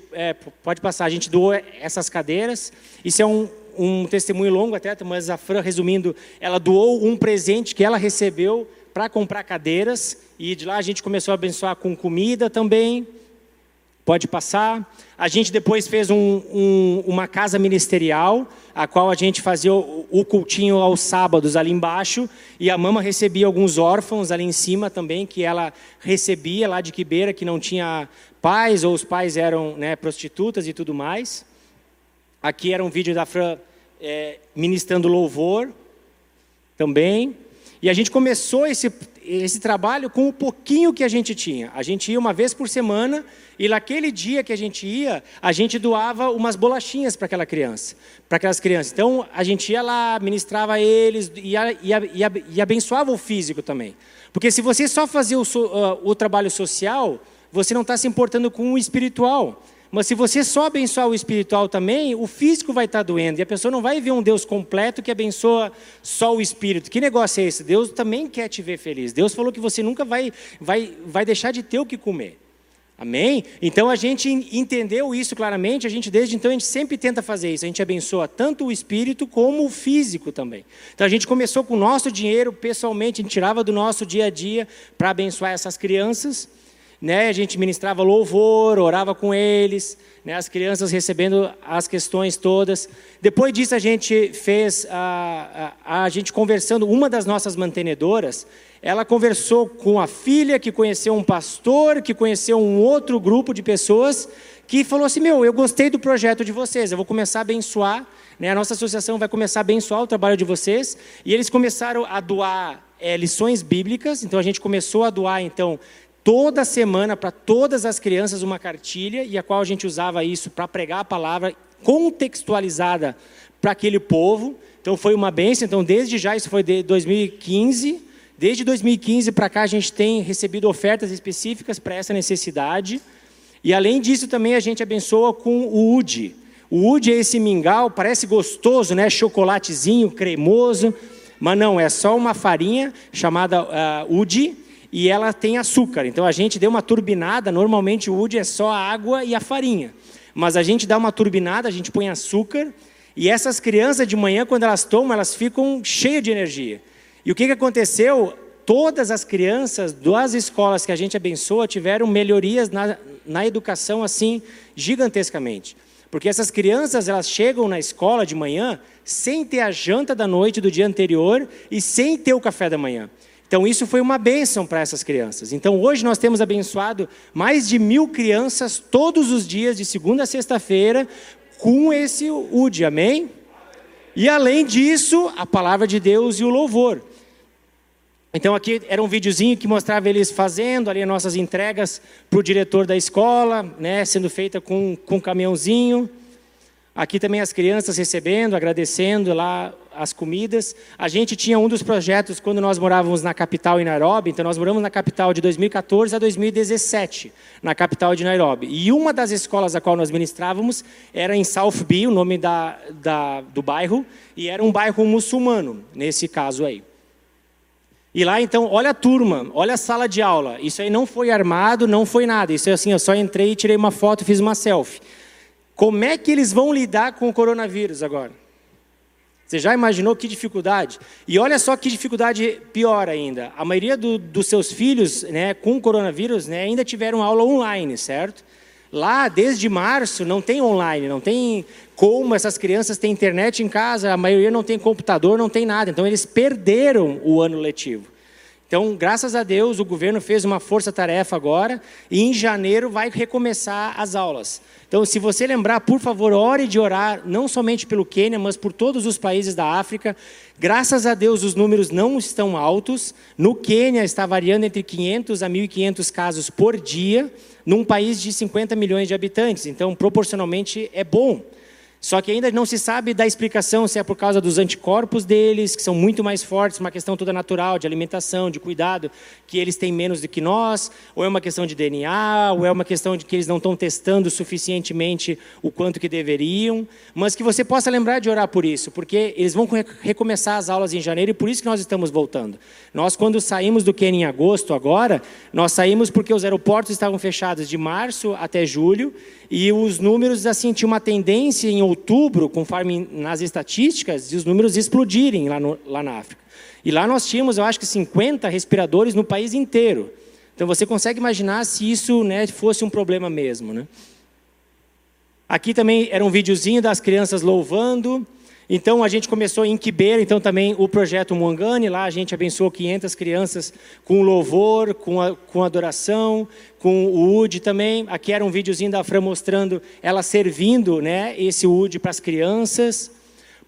pode passar, a gente doou essas cadeiras. Isso é um testemunho longo até, mas a Fran, resumindo, ela doou um presente que ela recebeu para comprar cadeiras. E de lá a gente começou a abençoar com comida também. Pode passar. A gente depois fez uma casa ministerial, a qual a gente fazia o cultinho aos sábados ali embaixo, e a Mama recebia alguns órfãos ali em cima também, que ela recebia lá de Kibera, que não tinha pais, ou os pais eram, né, prostitutas e tudo mais. Aqui era um vídeo da Fran ministrando louvor também. E a gente começou esse trabalho com o pouquinho que a gente tinha. A gente ia uma vez por semana e naquele dia que a gente ia, a gente doava umas bolachinhas para aquelas crianças. Então, a gente ia lá, ministrava eles e abençoava o físico também. Porque se você só fazia o trabalho social, você não está se importando com o espiritual. Mas se você só abençoar o espiritual também, o físico vai estar doendo. E a pessoa não vai ver um Deus completo que abençoa só o espírito. Que negócio é esse? Deus também quer te ver feliz. Deus falou que você nunca vai deixar de ter o que comer. Amém? Então a gente entendeu isso claramente. A gente desde então a gente sempre tenta fazer isso. A gente abençoa tanto o espírito como o físico também. Então a gente começou com o nosso dinheiro pessoalmente. A gente tirava do nosso dia a dia para abençoar essas crianças. Né, a gente ministrava louvor, orava com eles, né, as crianças recebendo as questões todas. Depois disso a gente fez, a gente conversando, uma das nossas mantenedoras, ela conversou com a filha que conheceu um pastor, que conheceu um outro grupo de pessoas, que falou assim, eu gostei do projeto de vocês, eu vou começar a abençoar, né, a nossa associação vai começar a abençoar o trabalho de vocês, e eles começaram a doar lições bíblicas, então a gente começou a doar, então, toda semana, para todas as crianças, uma cartilha, e a qual a gente usava isso para pregar a palavra contextualizada para aquele povo. Então, foi uma bênção. Então, desde já, isso foi de 2015. Desde 2015 para cá, a gente tem recebido ofertas específicas para essa necessidade. E, além disso, também a gente abençoa com o Udi. O Udi é esse mingau, parece gostoso, né? Chocolatezinho, cremoso. Mas não, é só uma farinha chamada Udi. E ela tem açúcar, então a gente deu uma turbinada, normalmente o Udi é só a água e a farinha. Mas a gente dá uma turbinada, a gente põe açúcar, e essas crianças de manhã, quando elas tomam, elas ficam cheias de energia. E o que aconteceu? Todas as crianças das escolas que a gente abençoa tiveram melhorias na educação, assim, gigantescamente. Porque essas crianças, elas chegam na escola de manhã sem ter a janta da noite do dia anterior e sem ter o café da manhã. Então, isso foi uma bênção para essas crianças. Então, hoje nós temos abençoado mais de 1.000 crianças todos os dias, de segunda a sexta-feira, com esse UD, amém? E, além disso, a palavra de Deus e o louvor. Então, aqui era um videozinho que mostrava eles fazendo ali as nossas entregas para o diretor da escola, né, sendo feita com um caminhãozinho. Aqui também as crianças recebendo, agradecendo lá as comidas. A gente tinha um dos projetos quando nós morávamos na capital em Nairobi. Então, nós moramos na capital de 2014 a 2017, na capital de Nairobi. E uma das escolas a qual nós ministrávamos era em South B, o nome do bairro, e era um bairro muçulmano, nesse caso aí. E lá, então, olha a turma, olha a sala de aula. Isso aí não foi armado, não foi nada. Isso é assim, eu só entrei, tirei uma foto, fiz uma selfie. Como é que eles vão lidar com o coronavírus agora? Você já imaginou que dificuldade? E olha só que dificuldade pior ainda. A maioria dos seus filhos, né, com o coronavírus, né, ainda tiveram aula online, certo? Lá, desde março, não tem online, não tem como essas crianças têm internet em casa, a maioria não tem computador, não tem nada. Então, eles perderam o ano letivo. Então, graças a Deus, o governo fez uma força-tarefa agora e em janeiro vai recomeçar as aulas. Então, se você lembrar, por favor, ore de orar, não somente pelo Quênia, mas por todos os países da África. Graças a Deus, os números não estão altos. No Quênia, está variando entre 500 a 1.500 casos por dia, num país de 50 milhões de habitantes. Então, proporcionalmente, é bom. Só que ainda não se sabe da explicação se é por causa dos anticorpos deles, que são muito mais fortes, uma questão toda natural, de alimentação, de cuidado, que eles têm menos do que nós, ou é uma questão de DNA, ou é uma questão de que eles não estão testando suficientemente o quanto que deveriam. Mas que você possa lembrar de orar por isso, porque eles vão recomeçar as aulas em janeiro e por isso que nós estamos voltando. Nós, quando saímos do Quênia em agosto agora, nós saímos porque os aeroportos estavam fechados de março até julho, e os números, assim, tinham uma tendência em outubro, conforme nas estatísticas, e os números explodirem lá na África. E lá nós tínhamos, eu acho que 50 respiradores no país inteiro. Então você consegue imaginar se isso, né, fosse um problema mesmo, né? Aqui também era um videozinho das crianças louvando. Então a gente começou em Kibera, então também o projeto Muangani, lá a gente abençoou 500 crianças com louvor, com adoração, com o Udi também. Aqui era um videozinho da Fran mostrando ela servindo, né, esse Udi para as crianças.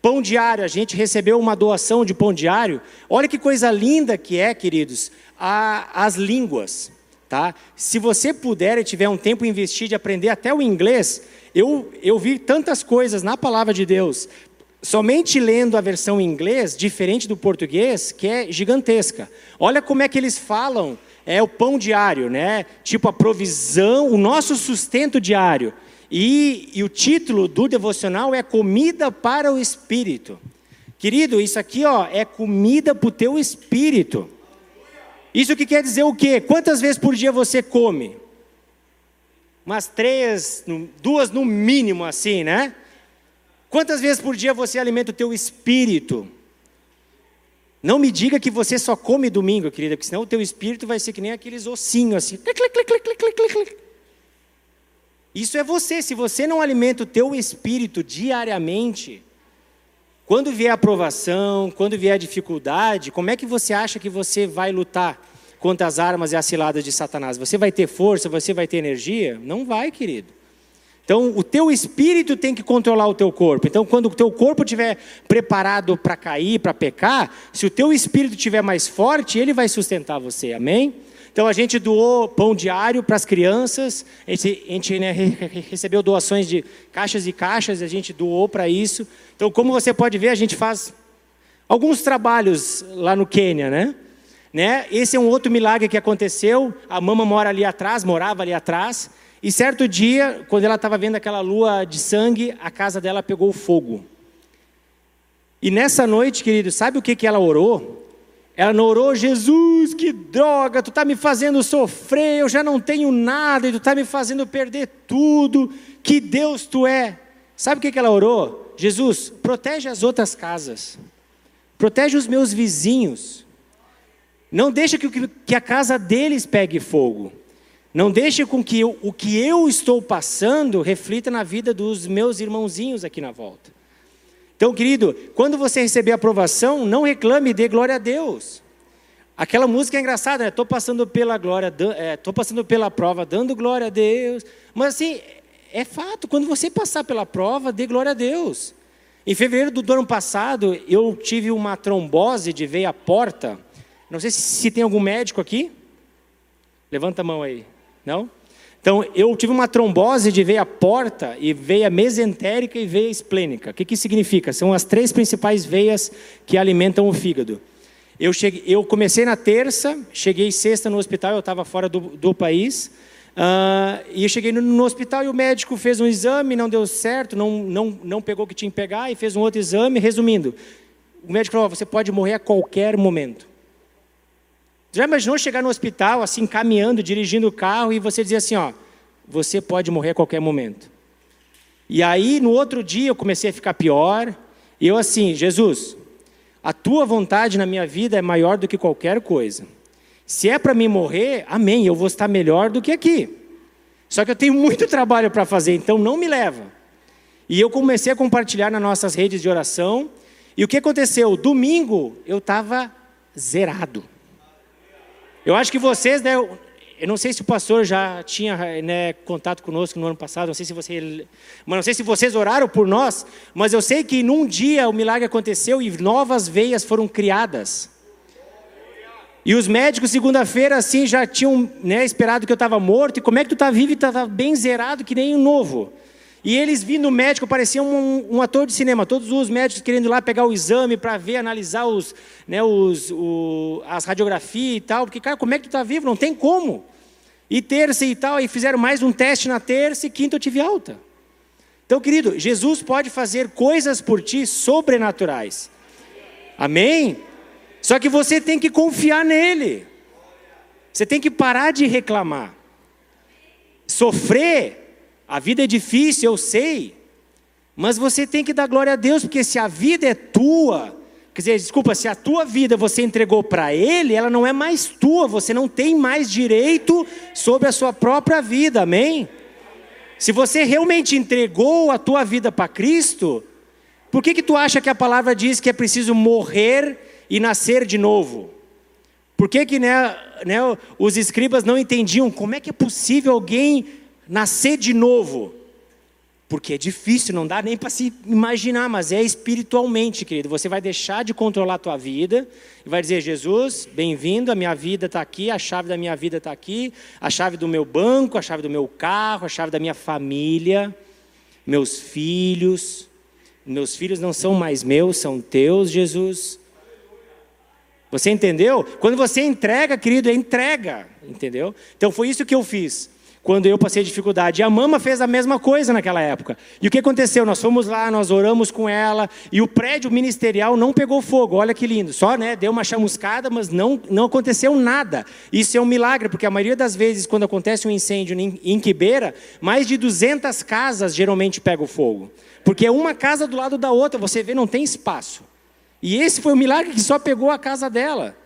Pão Diário, a gente recebeu uma doação de Pão Diário. Olha que coisa linda que é, queridos, as línguas. Tá? Se você puder e tiver um tempo investir de aprender até o inglês, eu vi tantas coisas na palavra de Deus, somente lendo a versão em inglês, diferente do português, que é gigantesca. Olha como é que eles falam, é o pão diário, né? Tipo a provisão, o nosso sustento diário. E o título do devocional é Comida para o Espírito. Querido, isso aqui, ó, é comida para o teu espírito. Isso que quer dizer o quê? Quantas vezes por dia você come? Umas 3, 2 no mínimo, assim, né? Quantas vezes por dia você alimenta o teu espírito? Não me diga que você só come domingo, querida, porque senão o teu espírito vai ser que nem aqueles ossinhos, assim. Isso é você. Se você não alimenta o teu espírito diariamente, quando vier a aprovação, quando vier a dificuldade, como é que você acha que você vai lutar contra as armas e as ciladas de Satanás? Você vai ter força? Você vai ter energia? Não vai, querido. Então, o teu espírito tem que controlar o teu corpo. Então, quando o teu corpo estiver preparado para cair, para pecar, se o teu espírito estiver mais forte, ele vai sustentar você, amém? Então, a gente doou pão diário para as crianças, a gente né, recebeu doações de caixas e caixas, a gente doou para isso. Então, como você pode ver, a gente faz alguns trabalhos lá no Quênia, né? Esse é um outro milagre que aconteceu, a Mama morava ali atrás, e certo dia, quando ela estava vendo aquela lua de sangue, a casa dela pegou fogo. E nessa noite, querido, sabe o que ela orou? Ela não orou: Jesus, que droga, tu está me fazendo sofrer, eu já não tenho nada, e tu está me fazendo perder tudo, que Deus tu é. Sabe o que ela orou? Jesus, protege as outras casas, protege os meus vizinhos, não deixa que a casa deles pegue fogo. Não deixe com que o que eu estou passando reflita na vida dos meus irmãozinhos aqui na volta. Então, querido, quando você receber a aprovação, não reclame e dê glória a Deus. Aquela música é engraçada, né? Estou passando pela glória, estou passando pela prova, dando glória a Deus. Mas assim, é fato, quando você passar pela prova, dê glória a Deus. Em fevereiro do ano passado, eu tive uma trombose de veia porta. Não sei se tem algum médico aqui. Levanta a mão aí. Não? Então, eu tive uma trombose de veia porta e veia mesentérica e veia esplênica. O que significa? São as 3 principais veias que alimentam o fígado. Eu comecei na terça, cheguei sexta no hospital, eu estava fora do país. E eu cheguei no hospital e o médico fez um exame, não deu certo, não pegou o que tinha que pegar e fez um outro exame. Resumindo, o médico falou: você pode morrer a qualquer momento. Já imaginou chegar no hospital, assim, caminhando, dirigindo o carro, e você dizer assim, ó, você pode morrer a qualquer momento. E aí, no outro dia, eu comecei a ficar pior, e eu assim: Jesus, a tua vontade na minha vida é maior do que qualquer coisa. Se é para mim morrer, amém, eu vou estar melhor do que aqui. Só que eu tenho muito trabalho para fazer, então não me leva. E eu comecei a compartilhar nas nossas redes de oração, e o que aconteceu? Domingo, eu estava zerado. Eu acho que vocês, né, eu não sei se o pastor já tinha, né, contato conosco no ano passado, não sei se vocês oraram por nós, mas eu sei que num dia o milagre aconteceu e novas veias foram criadas. E os médicos, segunda-feira, assim, já tinham, né, esperado que eu estava morto, e como é que tu está vivo e está bem zerado que nem um novo? E eles vindo no médico, pareciam um ator de cinema, todos os médicos querendo ir lá pegar o exame para ver, analisar as radiografias e tal, porque, cara, como é que tu está vivo? Não tem como. E terça e tal, aí fizeram mais um teste na terça, e quinta eu tive alta. Então, querido, Jesus pode fazer coisas por ti sobrenaturais. Amém? Só que você tem que confiar nele. Você tem que parar de reclamar. Sofrer. A vida é difícil, eu sei, mas você tem que dar glória a Deus, porque se a vida é tua, Quer dizer, desculpa, se a tua vida você entregou para ele, ela não é mais tua, você não tem mais direito sobre a sua própria vida, amém? Se você realmente entregou a tua vida para Cristo, por que tu acha que a palavra diz que é preciso morrer e nascer de novo? Por que né, os escribas não entendiam como é que é possível alguém nascer de novo? Porque é difícil, não dá nem para se imaginar, mas é espiritualmente, querido. Você vai deixar de controlar a tua vida e vai dizer, Jesus, bem-vindo, a minha vida está aqui, a chave da minha vida está aqui, a chave do meu banco, a chave do meu carro, a chave da minha família, meus filhos. Meus filhos não são mais meus, são teus, Jesus. Você entendeu? Quando você entrega, querido, é entrega, entendeu? Então foi isso que eu fiz. Quando eu passei dificuldade, e a Mama fez a mesma coisa naquela época. E o que aconteceu? Nós fomos lá, nós oramos com ela, e o prédio ministerial não pegou fogo, olha que lindo. Só, né, deu uma chamuscada, mas não aconteceu nada. Isso é um milagre, porque a maioria das vezes, quando acontece um incêndio em Kibera, mais de 200 casas geralmente pegam fogo. Porque é uma casa do lado da outra, você vê, não tem espaço. E esse foi o milagre que só pegou a casa dela.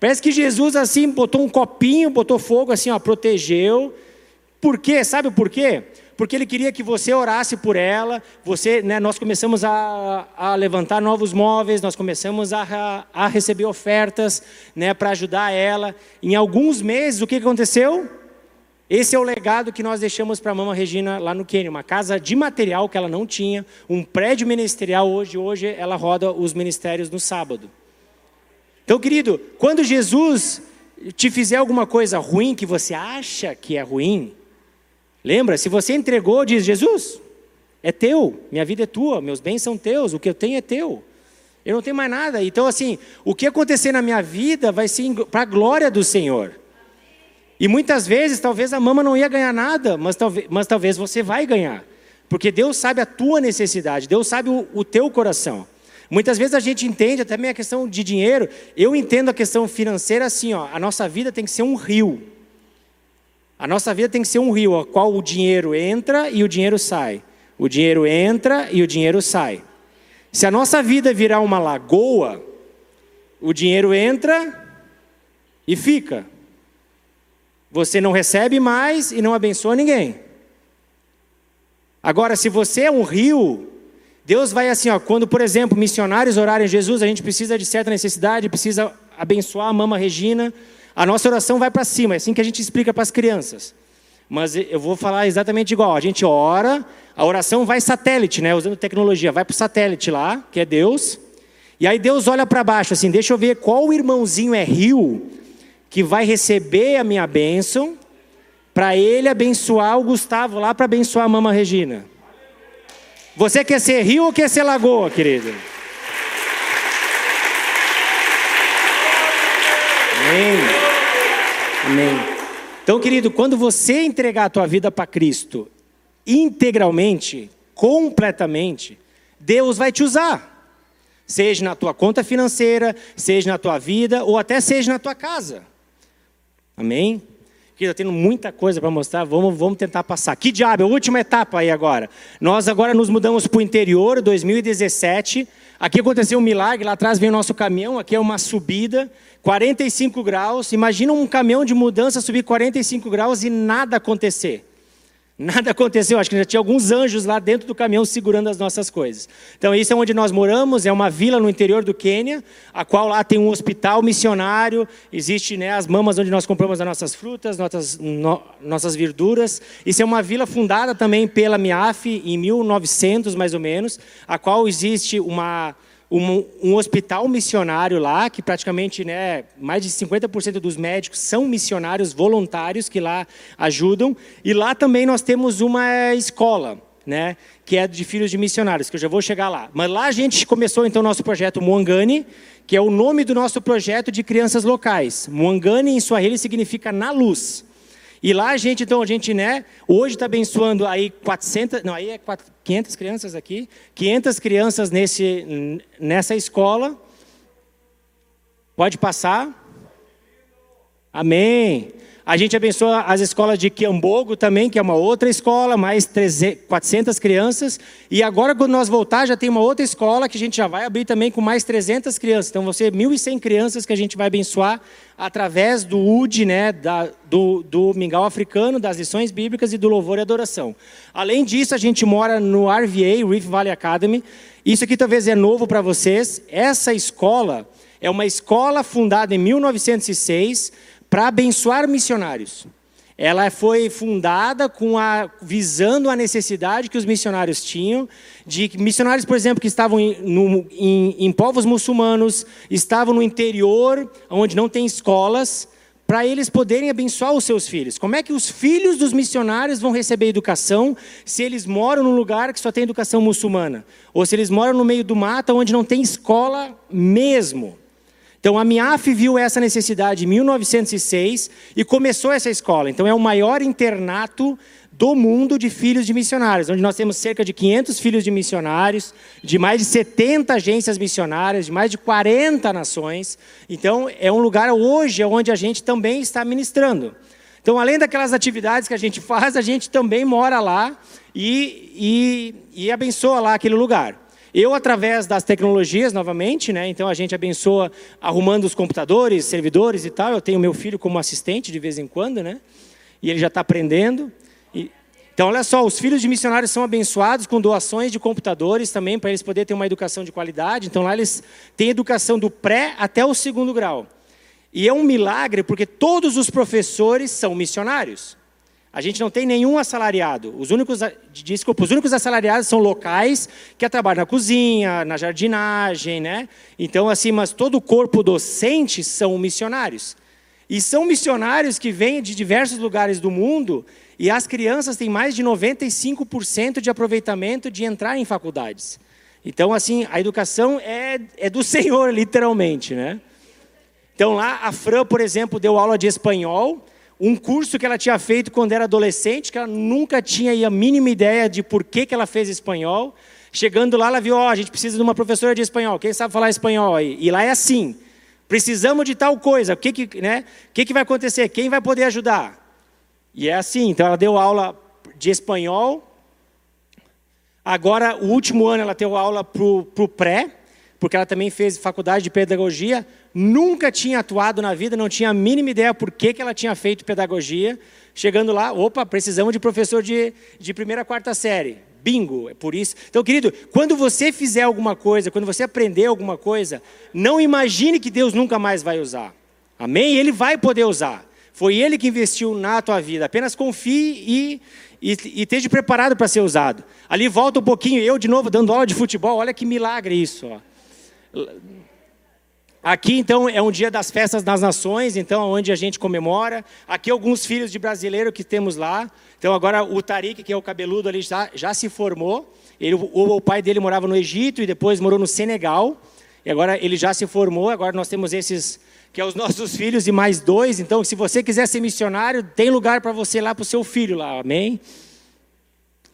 Parece que Jesus, assim, botou um copinho, botou fogo, assim, ó, protegeu. Por quê? Sabe por quê? Porque ele queria que você orasse por ela, você, né, nós começamos a levantar novos móveis, nós começamos a receber ofertas, né, para ajudar ela. Em alguns meses, o que aconteceu? Esse é o legado que nós deixamos para a Mama Regina lá no Quênia, uma casa de material que ela não tinha, um prédio ministerial hoje ela roda os ministérios no sábado. Então, querido, quando Jesus te fizer alguma coisa ruim que você acha que é ruim, lembra, se você entregou, diz, Jesus, é teu, minha vida é tua, meus bens são teus, o que eu tenho é teu. Eu não tenho mais nada. Então, assim, o que acontecer na minha vida vai ser para a glória do Senhor. E muitas vezes, talvez a Mama não ia ganhar nada, mas talvez você vai ganhar. Porque Deus sabe a tua necessidade, Deus sabe o teu coração. Muitas vezes a gente entende, até mesmo a questão de dinheiro, eu entendo a questão financeira assim, ó, a nossa vida tem que ser um rio. A nossa vida tem que ser um rio, ao qual o dinheiro entra e o dinheiro sai. O dinheiro entra e o dinheiro sai. Se a nossa vida virar uma lagoa, o dinheiro entra e fica. Você não recebe mais e não abençoa ninguém. Agora, se você é um rio, Deus vai assim, ó, quando, por exemplo, missionários orarem, Jesus, a gente precisa de certa necessidade, precisa abençoar a Mama Regina. A nossa oração vai para cima, é assim que a gente explica para as crianças. Mas eu vou falar exatamente igual, a gente ora, a oração vai satélite, né? Usando tecnologia, vai para o satélite lá, que é Deus. E aí Deus olha para baixo assim, deixa eu ver qual irmãozinho é rio que vai receber a minha bênção para ele abençoar o Gustavo lá, para abençoar a Mama Regina. Você quer ser rio ou quer ser lagoa, querido? Amém. Amém. Então, querido, quando você entregar a tua vida para Cristo integralmente, completamente, Deus vai te usar. Seja na tua conta financeira, seja na tua vida, ou até seja na tua casa. Amém? Querido, eu tenho muita coisa para mostrar, vamos tentar passar. Que diabo, a última etapa aí agora. Nós agora nos mudamos para o interior, 2017. Aqui aconteceu um milagre, lá atrás vem o nosso caminhão, aqui é uma subida, 45 graus. Imagina um caminhão de mudança subir 45 graus e nada acontecer. Nada aconteceu, acho que já tinha alguns anjos lá dentro do caminhão segurando as nossas coisas. Então isso é onde nós moramos, é uma vila no interior do Quênia, a qual lá tem um hospital missionário, existe, né, as mamas onde nós compramos as nossas frutas, nossas verduras. Isso é uma vila fundada também pela MIAF em 1900 mais ou menos, a qual existe um hospital missionário lá, que praticamente, né, mais de 50% dos médicos são missionários voluntários que lá ajudam. E lá também nós temos uma escola, né, que é de filhos de missionários, que eu já vou chegar lá. Mas lá a gente começou então o nosso projeto Muangani, que é o nome do nosso projeto de crianças locais. Muangani em suahili significa na luz. E lá a gente, né, hoje está abençoando aí 500 crianças aqui, 500 crianças nessa escola. Pode passar? Amém. A gente abençoa as escolas de Quiambogo também, que é uma outra escola, mais 400 crianças. E agora, quando nós voltar, já tem uma outra escola que a gente já vai abrir também com mais 300 crianças. Então, vão ser 1.100 crianças que a gente vai abençoar através do Udi, né, do Mingau Africano, das lições bíblicas e do louvor e adoração. Além disso, a gente mora no RVA, Rift Valley Academy. Isso aqui talvez é novo para vocês. Essa escola é uma escola fundada em 1906 para abençoar missionários. Ela foi fundada visando a necessidade que os missionários tinham, de missionários, por exemplo, que estavam em povos muçulmanos, estavam no interior, onde não tem escolas, para eles poderem abençoar os seus filhos. Como é que os filhos dos missionários vão receber educação se eles moram num lugar que só tem educação muçulmana? Ou se eles moram no meio do mato, onde não tem escola mesmo? Então, a MIAF viu essa necessidade em 1906 e começou essa escola. Então, é o maior internato do mundo de filhos de missionários, onde nós temos cerca de 500 filhos de missionários, de mais de 70 agências missionárias, de mais de 40 nações. Então, é um lugar hoje onde a gente também está ministrando. Então, além daquelas atividades que a gente faz, a gente também mora lá e abençoa lá aquele lugar. Eu, através das tecnologias, novamente, né? Então a gente abençoa arrumando os computadores, servidores e tal. Eu tenho meu filho como assistente de vez em quando, né? E ele já está aprendendo. Então, olha só, os filhos de missionários são abençoados com doações de computadores também, para eles poderem ter uma educação de qualidade. Então, lá eles têm educação do pré até o segundo grau. E é um milagre, porque todos os professores são missionários. A gente não tem nenhum assalariado. Os únicos assalariados são locais que trabalham na cozinha, na jardinagem, né? Então, assim, mas todo o corpo docente são missionários. E são missionários que vêm de diversos lugares do mundo, e as crianças têm mais de 95% de aproveitamento de entrar em faculdades. Então, assim, a educação é do Senhor, literalmente, né? Então, lá, a Fran, por exemplo, deu aula de espanhol, um curso que ela tinha feito quando era adolescente, que ela nunca tinha a mínima ideia de por que ela fez espanhol. Chegando lá, ela viu, ó, a gente precisa de uma professora de espanhol, quem sabe falar espanhol aí? E lá é assim, precisamos de tal coisa, o que vai acontecer? Quem vai poder ajudar? E é assim, então ela deu aula de espanhol. Agora, o último ano, ela deu aula para o pré, porque ela também fez faculdade de pedagogia, nunca tinha atuado na vida, não tinha a mínima ideia por que ela tinha feito pedagogia. Chegando lá, opa, precisamos de professor de primeira a quarta série. Bingo, é por isso. Então, querido, quando você fizer alguma coisa, quando você aprender alguma coisa, não imagine que Deus nunca mais vai usar. Amém? Ele vai poder usar. Foi Ele que investiu na tua vida. Apenas confie e esteja preparado para ser usado. Ali volta um pouquinho, eu de novo dando aula de futebol, olha que milagre isso, ó. Aqui, então, é um dia das festas das nações, então, onde a gente comemora. Aqui, alguns filhos de brasileiro que temos lá. Então, agora, o Tariq, que é o cabeludo ali, já se formou. O pai dele morava no Egito e depois morou no Senegal. E agora, ele já se formou. Agora, nós temos esses, que são os nossos filhos, e mais dois. Então, se você quiser ser missionário, tem lugar para você lá, para o seu filho lá. Amém?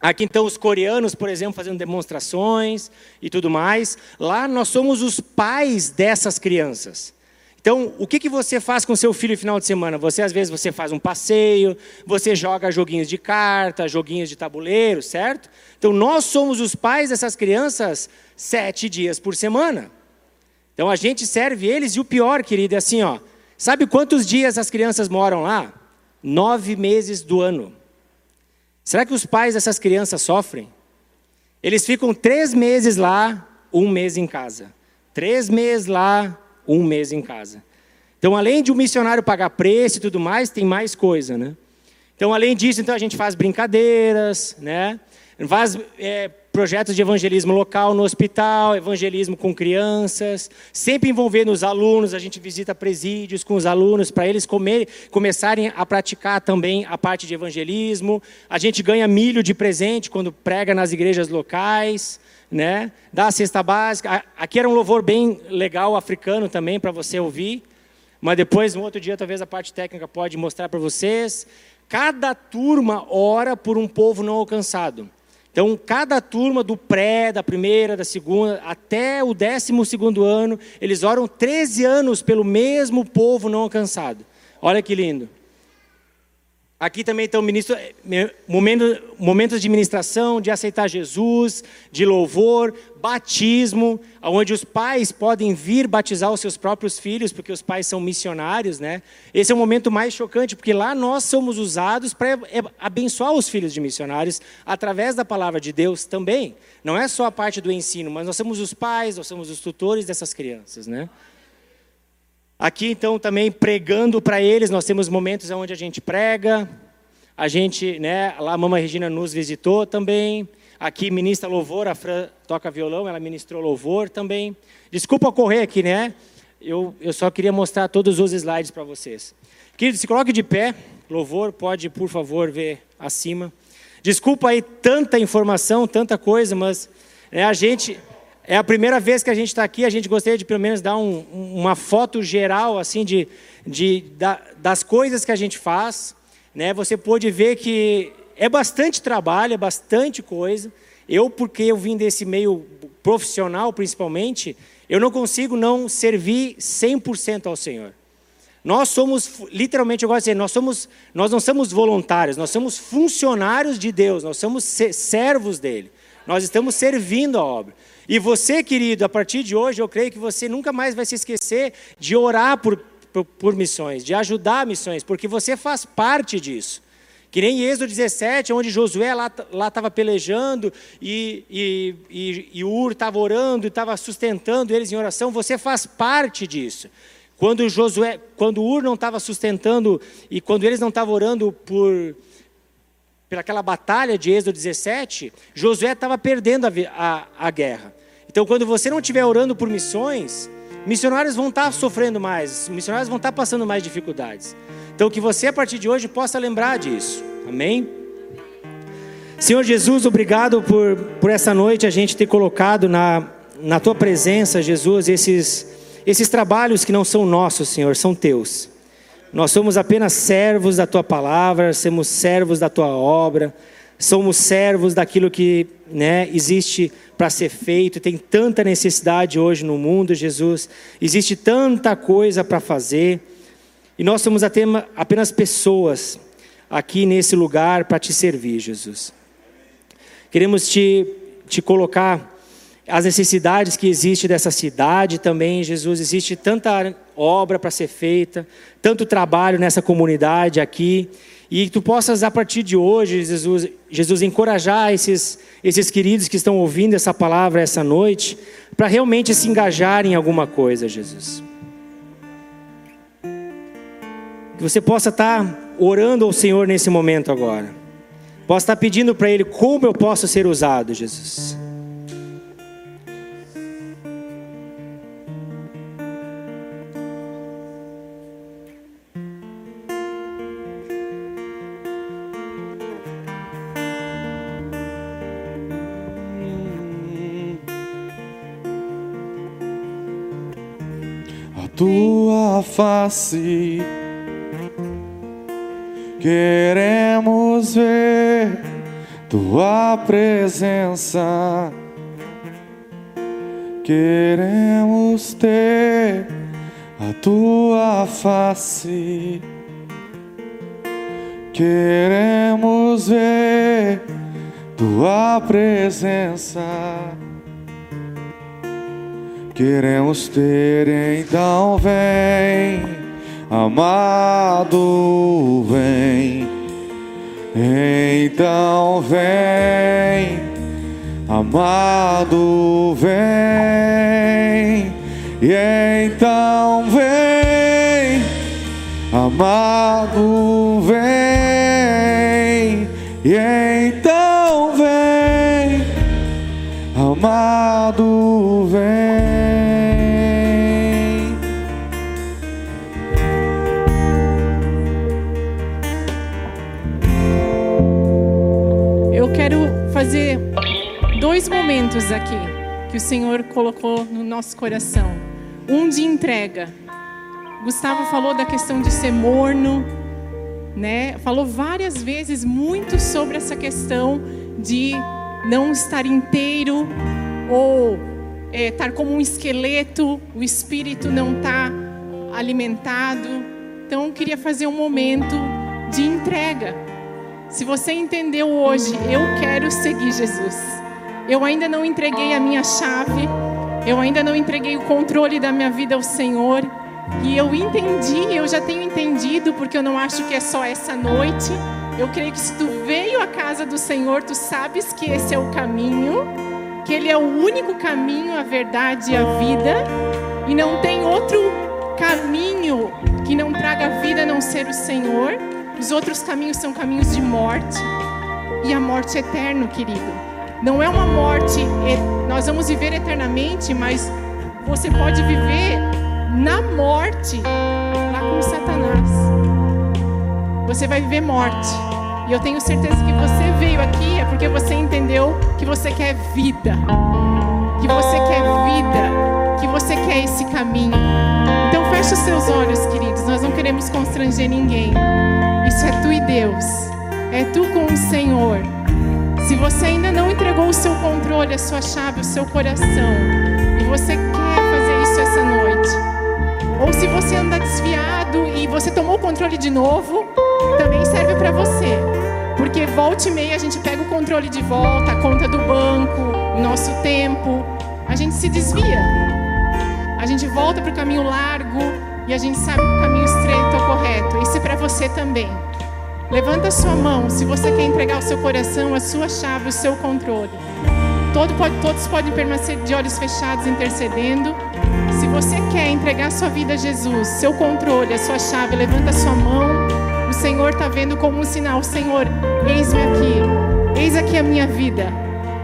Aqui, então, os coreanos, por exemplo, fazendo demonstrações e tudo mais. Lá, nós somos os pais dessas crianças. Então, o que você faz com seu filho no final de semana? Você, às vezes, você faz um passeio, você joga joguinhos de carta, joguinhos de tabuleiro, certo? Então, nós somos os pais dessas crianças 7 dias por semana. Então, a gente serve eles. E o pior, querido, é assim, ó. Sabe quantos dias as crianças moram lá? 9 meses do ano. Será que os pais dessas crianças sofrem? Eles ficam 3 meses lá, 1 mês em casa. 3 meses lá, 1 mês em casa. Então, além de um missionário pagar preço e tudo mais, tem mais coisa, né? Então, além disso, então, a gente faz brincadeiras, né? Faz projetos de evangelismo local no hospital, evangelismo com crianças, sempre envolvendo os alunos. A gente visita presídios com os alunos para eles começarem a praticar também a parte de evangelismo. A gente ganha milho de presente quando prega nas igrejas locais, né? Dá a cesta básica. Aqui era um louvor bem legal, africano também, para você ouvir. Mas depois, no outro dia, talvez a parte técnica pode mostrar para vocês. Cada turma ora por um povo não alcançado. Então, cada turma do pré, da primeira, da segunda, até o 12º ano, eles oram 13 anos pelo mesmo povo não alcançado. Olha que lindo. Aqui também estão momentos de ministração, de aceitar Jesus, de louvor, batismo, onde os pais podem vir batizar os seus próprios filhos, porque os pais são missionários, né? Esse é o momento mais chocante, porque lá nós somos usados para abençoar os filhos de missionários através da palavra de Deus também. Não é só a parte do ensino, mas nós somos os pais, nós somos os tutores dessas crianças, né? Aqui, então, também pregando para eles, nós temos momentos onde a gente prega, a gente, né, lá a Mama Regina nos visitou também, aqui ministra louvor, a Fran toca violão, ela ministrou louvor também. Desculpa correr aqui, né? Eu só queria mostrar todos os slides para vocês. Querido, se coloque de pé, louvor, pode, por favor, ver acima. Desculpa aí tanta informação, tanta coisa, mas né, a gente... É a primeira vez que a gente está aqui, a gente gostaria de pelo menos dar uma foto geral assim, das coisas que a gente faz. Né? Você pode ver que é bastante trabalho, é bastante coisa. Porque eu vim desse meio profissional principalmente, eu não consigo não servir 100% ao Senhor. Nós somos, literalmente eu gosto de dizer, nós não somos voluntários, nós somos funcionários de Deus, nós somos servos dEle. Nós estamos servindo a obra. E você, querido, a partir de hoje, eu creio que você nunca mais vai se esquecer de orar por missões, de ajudar missões, porque você faz parte disso. Que nem Êxodo 17, onde Josué lá estava pelejando e Ur estava orando, estava sustentando eles em oração, você faz parte disso. Quando Ur não estava sustentando e quando eles não estavam orando pelaquela batalha de Êxodo 17, Josué estava perdendo a guerra. Então, quando você não estiver orando por missões, missionários vão estar sofrendo mais, missionários vão estar passando mais dificuldades. Então, que você, a partir de hoje, possa lembrar disso. Amém? Senhor Jesus, obrigado por essa noite a gente ter colocado na Tua presença, Jesus, esses trabalhos que não são nossos, Senhor, são Teus. Nós somos apenas servos da Tua Palavra, somos servos da Tua obra, somos servos daquilo que né, existe para ser feito. Tem tanta necessidade hoje no mundo, Jesus. Existe tanta coisa para fazer. E nós somos apenas pessoas aqui nesse lugar para Te servir, Jesus. Queremos te colocar as necessidades que existem dessa cidade também, Jesus. Existe tanta obra para ser feita, tanto trabalho nessa comunidade aqui, e que Tu possas a partir de hoje, Jesus encorajar esses queridos que estão ouvindo essa palavra essa noite, para realmente se engajar em alguma coisa, Jesus. Que você possa estar orando ao Senhor nesse momento agora, possa estar pedindo para Ele como eu posso ser usado, Jesus. Tua face queremos ver, Tua presença queremos ter, a Tua face queremos ver, Tua presença queremos ter, então vem, amado, vem. Então vem, amado, vem. E então vem, amado, vem. E então vem, amado, vem. Fazer dois momentos aqui que o Senhor colocou no nosso coração. Um de entrega. Gustavo falou da questão de ser morno, né? Falou várias vezes muito sobre essa questão de não estar inteiro ou estar como um esqueleto, o espírito não está alimentado. Então, eu queria fazer um momento de entrega. Se você entendeu hoje, eu quero seguir Jesus. Eu ainda não entreguei a minha chave, eu ainda não entreguei o controle da minha vida ao Senhor. E eu entendi, eu já tenho entendido, porque eu não acho que é só essa noite. Eu creio que se tu veio à casa do Senhor, tu sabes que esse é o caminho, que Ele é o único caminho, a verdade e a vida. E não tem outro caminho que não traga vida a não ser o Senhor. Os outros caminhos são caminhos de morte. E a morte eterna, querido. Não é uma morte, nós vamos viver eternamente, mas você pode viver na morte, lá com Satanás. Você vai viver morte. E eu tenho certeza que você veio aqui é porque você entendeu que você quer vida. Que você quer vida. Que você quer esse caminho. Então fecha os seus olhos, queridos. Nós não queremos constranger ninguém. Isso é tu e Deus. É tu com o Senhor. Se você ainda não entregou o seu controle, a sua chave, o seu coração, e você quer fazer isso essa noite, ou se você anda desviado e você tomou o controle de novo, também serve para você, porque volta e meia a gente pega o controle de volta, a conta do banco, o nosso tempo, a gente se desvia, a gente volta para o caminho largo e a gente sabe que o caminho estreito é o correto. Isso é para você também. Levanta a sua mão se você quer entregar o seu coração, a sua chave, o seu controle. Todos podem permanecer de olhos fechados intercedendo. Se você quer entregar a sua vida a Jesus, seu controle, a sua chave, levanta a sua mão. O Senhor está vendo como um sinal. Senhor, eis-me aqui. Eis aqui a minha vida.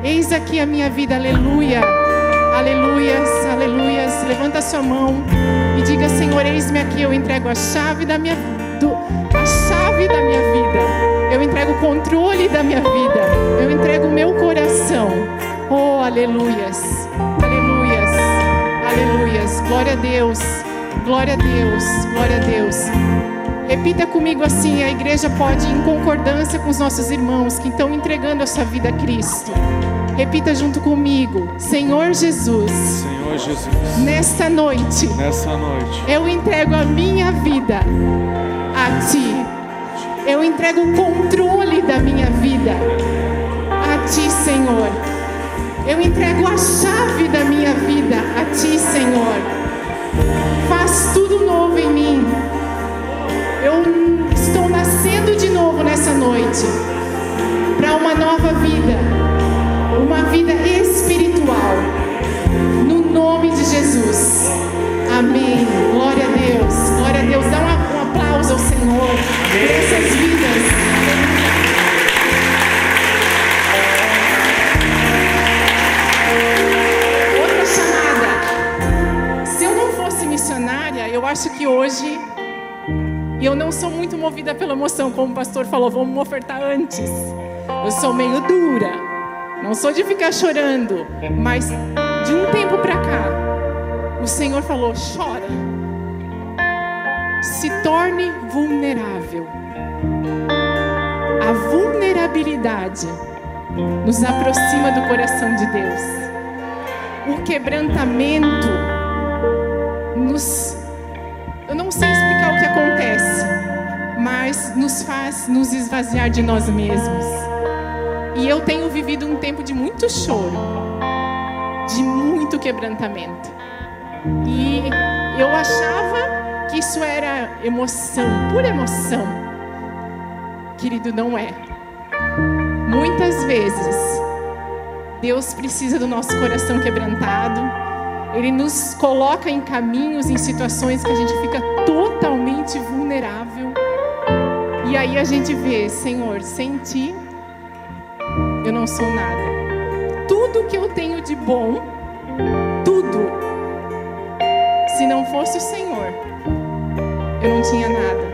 Eis aqui a minha vida. Aleluia. Aleluias, aleluias. Levanta a sua mão e diga: Senhor, eis-me aqui. Eu entrego a chave da minha vida. Eu entrego o controle da minha vida. Eu entrego o meu coração. Oh, aleluias. Aleluias. Aleluias. Glória a Deus. Glória a Deus. Glória a Deus. Repita comigo assim, a igreja pode ir em concordância com os nossos irmãos que estão entregando a sua vida a Cristo. Repita junto comigo: Senhor Jesus, Senhor Jesus, nessa noite, eu entrego a minha vida a Ti. Eu entrego o controle da minha vida a Ti, Senhor. Eu entrego a chave da minha vida a Ti, Senhor. Faz tudo novo em mim. Eu estou nascendo de novo nessa noite para uma nova vida, uma vida espiritual, no nome de Jesus. Amém. Glória a Deus. Glória a Deus. Dá um aplauso ao Senhor por essas vidas. Outra chamada. Se eu não fosse missionária, eu acho que hoje... E eu não sou muito movida pela emoção, como o pastor falou, vamos ofertar antes. Eu sou meio dura, não sou de ficar chorando, mas de um tempo para cá, o Senhor falou: chora, se torne vulnerável. A vulnerabilidade nos aproxima do coração de Deus. O quebrantamento nos... Eu não sei explicar o que acontece, mas nos faz nos esvaziar de nós mesmos. E eu tenho vivido um tempo de muito choro, de muito quebrantamento. E eu achava que isso era emoção, pura emoção. Querido, não é. Muitas vezes, Deus precisa do nosso coração quebrantado. Ele nos coloca em caminhos, em situações que a gente fica totalmente vulnerável. E aí a gente vê: Senhor, sem Ti, eu não sou nada. Tudo que eu tenho de bom, tudo, se não fosse o Senhor, eu não tinha nada.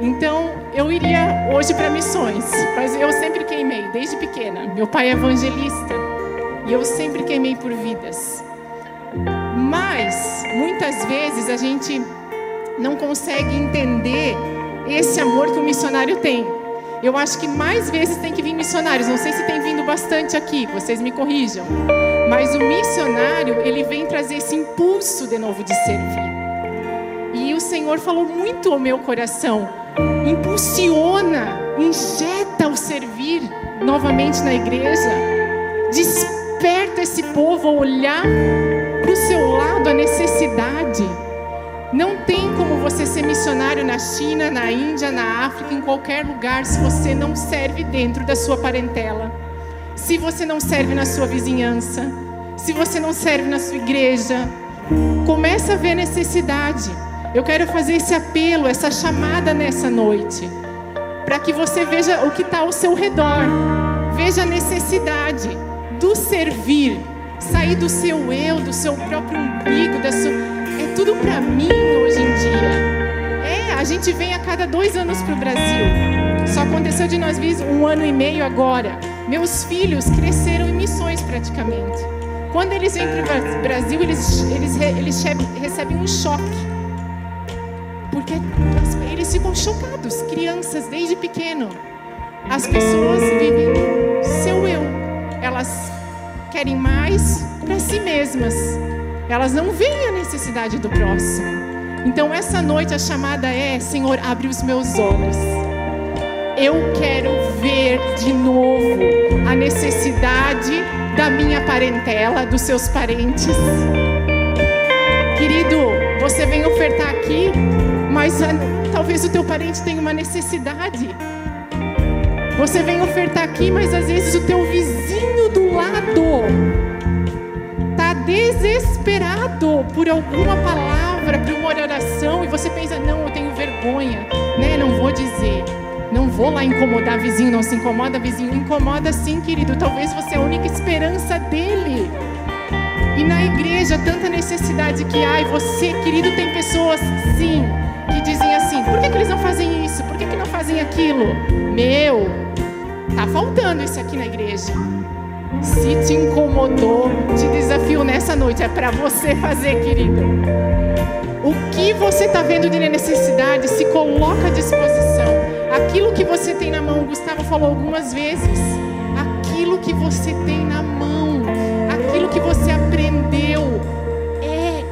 Então, eu iria hoje para missões, mas eu sempre queimei, desde pequena. Meu pai é evangelista e eu sempre queimei por vidas. Mas, muitas vezes, a gente não consegue entender esse amor que o missionário tem. Eu acho que mais vezes tem que vir missionários. Não sei se tem vindo bastante aqui, vocês me corrijam. Mas o missionário, ele vem trazer esse impulso de novo de servir. E o Senhor falou muito ao meu coração. Impulsiona, injeta o servir novamente na igreja. Desperta esse povo a olhar para o seu lado, a necessidade. Não tem como você ser missionário na China, na Índia, na África, em qualquer lugar, se você não serve dentro da sua parentela. Se você não serve na sua vizinhança. Se você não serve na sua igreja. Começa a ver a necessidade. Eu quero fazer esse apelo, essa chamada nessa noite, para que você veja o que está ao seu redor. Veja a necessidade do servir. Sair do seu eu, do seu próprio umbigo, da sua... É tudo para mim hoje em dia. É, a gente vem a cada 2 anos para o Brasil. Só aconteceu de nós vir 1 ano e meio agora. Meus filhos cresceram em missões praticamente. Quando eles vêm para o Brasil, eles recebem um choque. Porque eles ficam chocados, crianças, desde pequeno. As pessoas vivem seu eu. Elas querem mais para si mesmas. Elas não veem a necessidade do próximo. Então, essa noite a chamada é: Senhor, abre os meus olhos. Eu quero ver de novo a necessidade da minha parentela, dos seus parentes. Querido, você vem ofertar aqui, mas talvez o teu parente tenha uma necessidade. Você vem ofertar aqui, mas às vezes o teu vizinho do lado está desesperado por alguma palavra, por uma oração, e você pensa: não, eu tenho vergonha, né? Não vou dizer, não vou lá incomodar vizinho. Não se incomoda, vizinho. Incomoda sim, querido. Talvez você é a única esperança dele. E na igreja, tanta necessidade que há. E você, querido, tem pessoas, sim, que dizem assim: por que eles não fazem isso? Por que não fazem aquilo? Meu, tá faltando isso aqui na igreja. Se te incomodou, te desafio nessa noite, é para você fazer, querido. O que você tá vendo de necessidade, se coloca à disposição. Aquilo que você tem na mão, o Gustavo falou algumas vezes, aquilo que você tem na mão, aquilo que você aprendeu,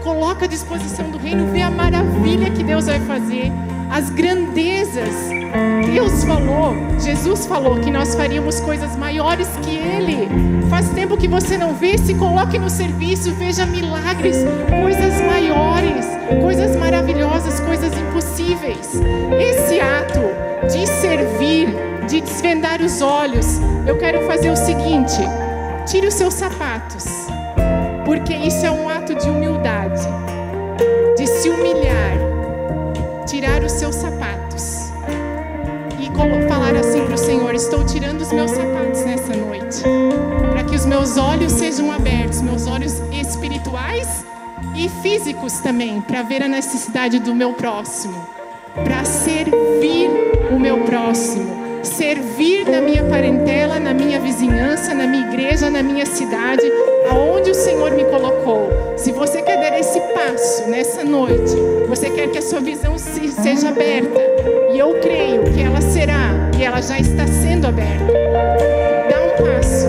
coloca à disposição do reino. Vê a maravilha que Deus vai fazer, as grandezas. Deus falou, Jesus falou que nós faríamos coisas maiores que Ele. Faz tempo que você não vê, se coloque no serviço, veja milagres, coisas maiores, coisas maravilhosas, coisas impossíveis. Esse ato de servir, de desvendar os olhos, eu quero fazer o seguinte: tire os seus sapatos, porque isso é um ato de humildade, de se humilhar, tirar os seus sapatos e falar assim para o Senhor: estou tirando os meus sapatos nessa noite, para que os meus olhos sejam abertos, meus olhos espirituais e físicos também, para ver a necessidade do meu próximo, para servir o meu próximo. Servir na minha parentela, na minha vizinhança, na minha igreja, na minha cidade, aonde o Senhor me colocou. Se você quer dar esse passo nessa noite, você quer que a sua visão seja aberta, e eu creio que ela será, e ela já está sendo aberta. Dá um passo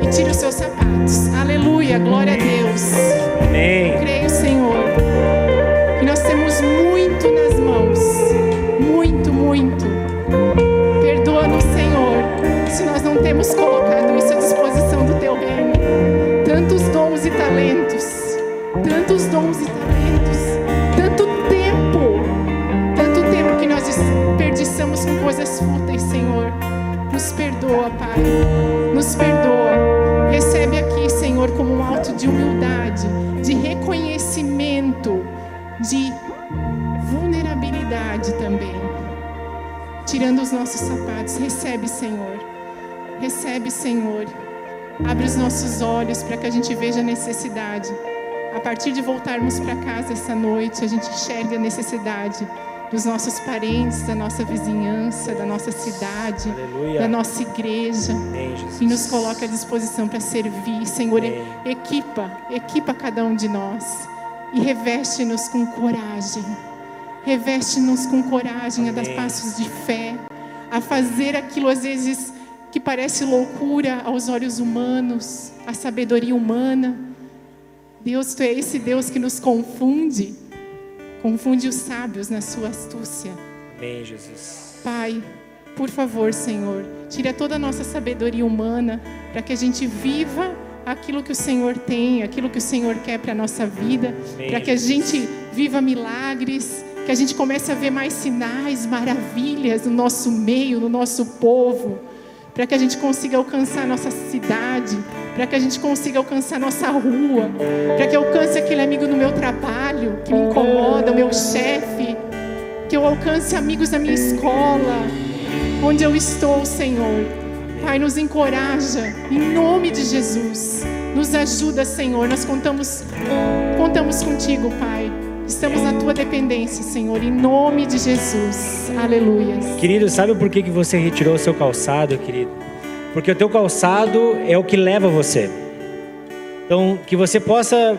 e tira os seus sapatos. Aleluia, glória a Deus. Amém. Eu creio, Senhor, que nós temos muito nas mãos, muito, muito. Perdoa-nos, Senhor, se nós não temos colocado isso à disposição do Teu reino. Tantos dons e talentos, tanto tempo que nós desperdiçamos com coisas fúteis, Senhor. Nos perdoa, Pai, nos perdoa. Recebe aqui, Senhor, como um ato de humildade, de reconhecimento, de vulnerabilidade também. Tirando os nossos sapatos, recebe, Senhor. Recebe, Senhor. Abre os nossos olhos para que a gente veja a necessidade. A partir de voltarmos para casa essa noite, a gente enxerga a necessidade dos nossos parentes, da nossa vizinhança, da nossa cidade, aleluia, da nossa igreja. Amém, Jesus. E nos coloca à disposição para servir, Senhor. Amém. Equipa cada um de nós e reveste-nos com coragem. Reveste-nos com coragem, amém, a dar passos de fé, a fazer aquilo às vezes que parece loucura aos olhos humanos, à sabedoria humana. Deus, Tu é esse Deus que nos confunde Confunde os sábios na sua astúcia. Amém, Jesus. Pai, por favor, Senhor, tira toda a nossa sabedoria humana para que a gente viva aquilo que o Senhor tem, aquilo que o Senhor quer para a nossa vida, para que a gente viva milagres, que a gente comece a ver mais sinais, maravilhas no nosso meio, no nosso povo, para que a gente consiga alcançar nossa cidade, para que a gente consiga alcançar nossa rua, para que eu alcance aquele amigo no meu trabalho, que me incomoda, o meu chefe, que eu alcance amigos na minha escola, onde eu estou, Senhor. Pai, nos encoraja, em nome de Jesus, nos ajuda, Senhor, nós contamos contigo, Pai. Estamos na tua dependência, Senhor, em nome de Jesus. Aleluia. Querido, sabe por que você retirou o seu calçado, querido? Porque o teu calçado é o que leva você. Então, que você possa,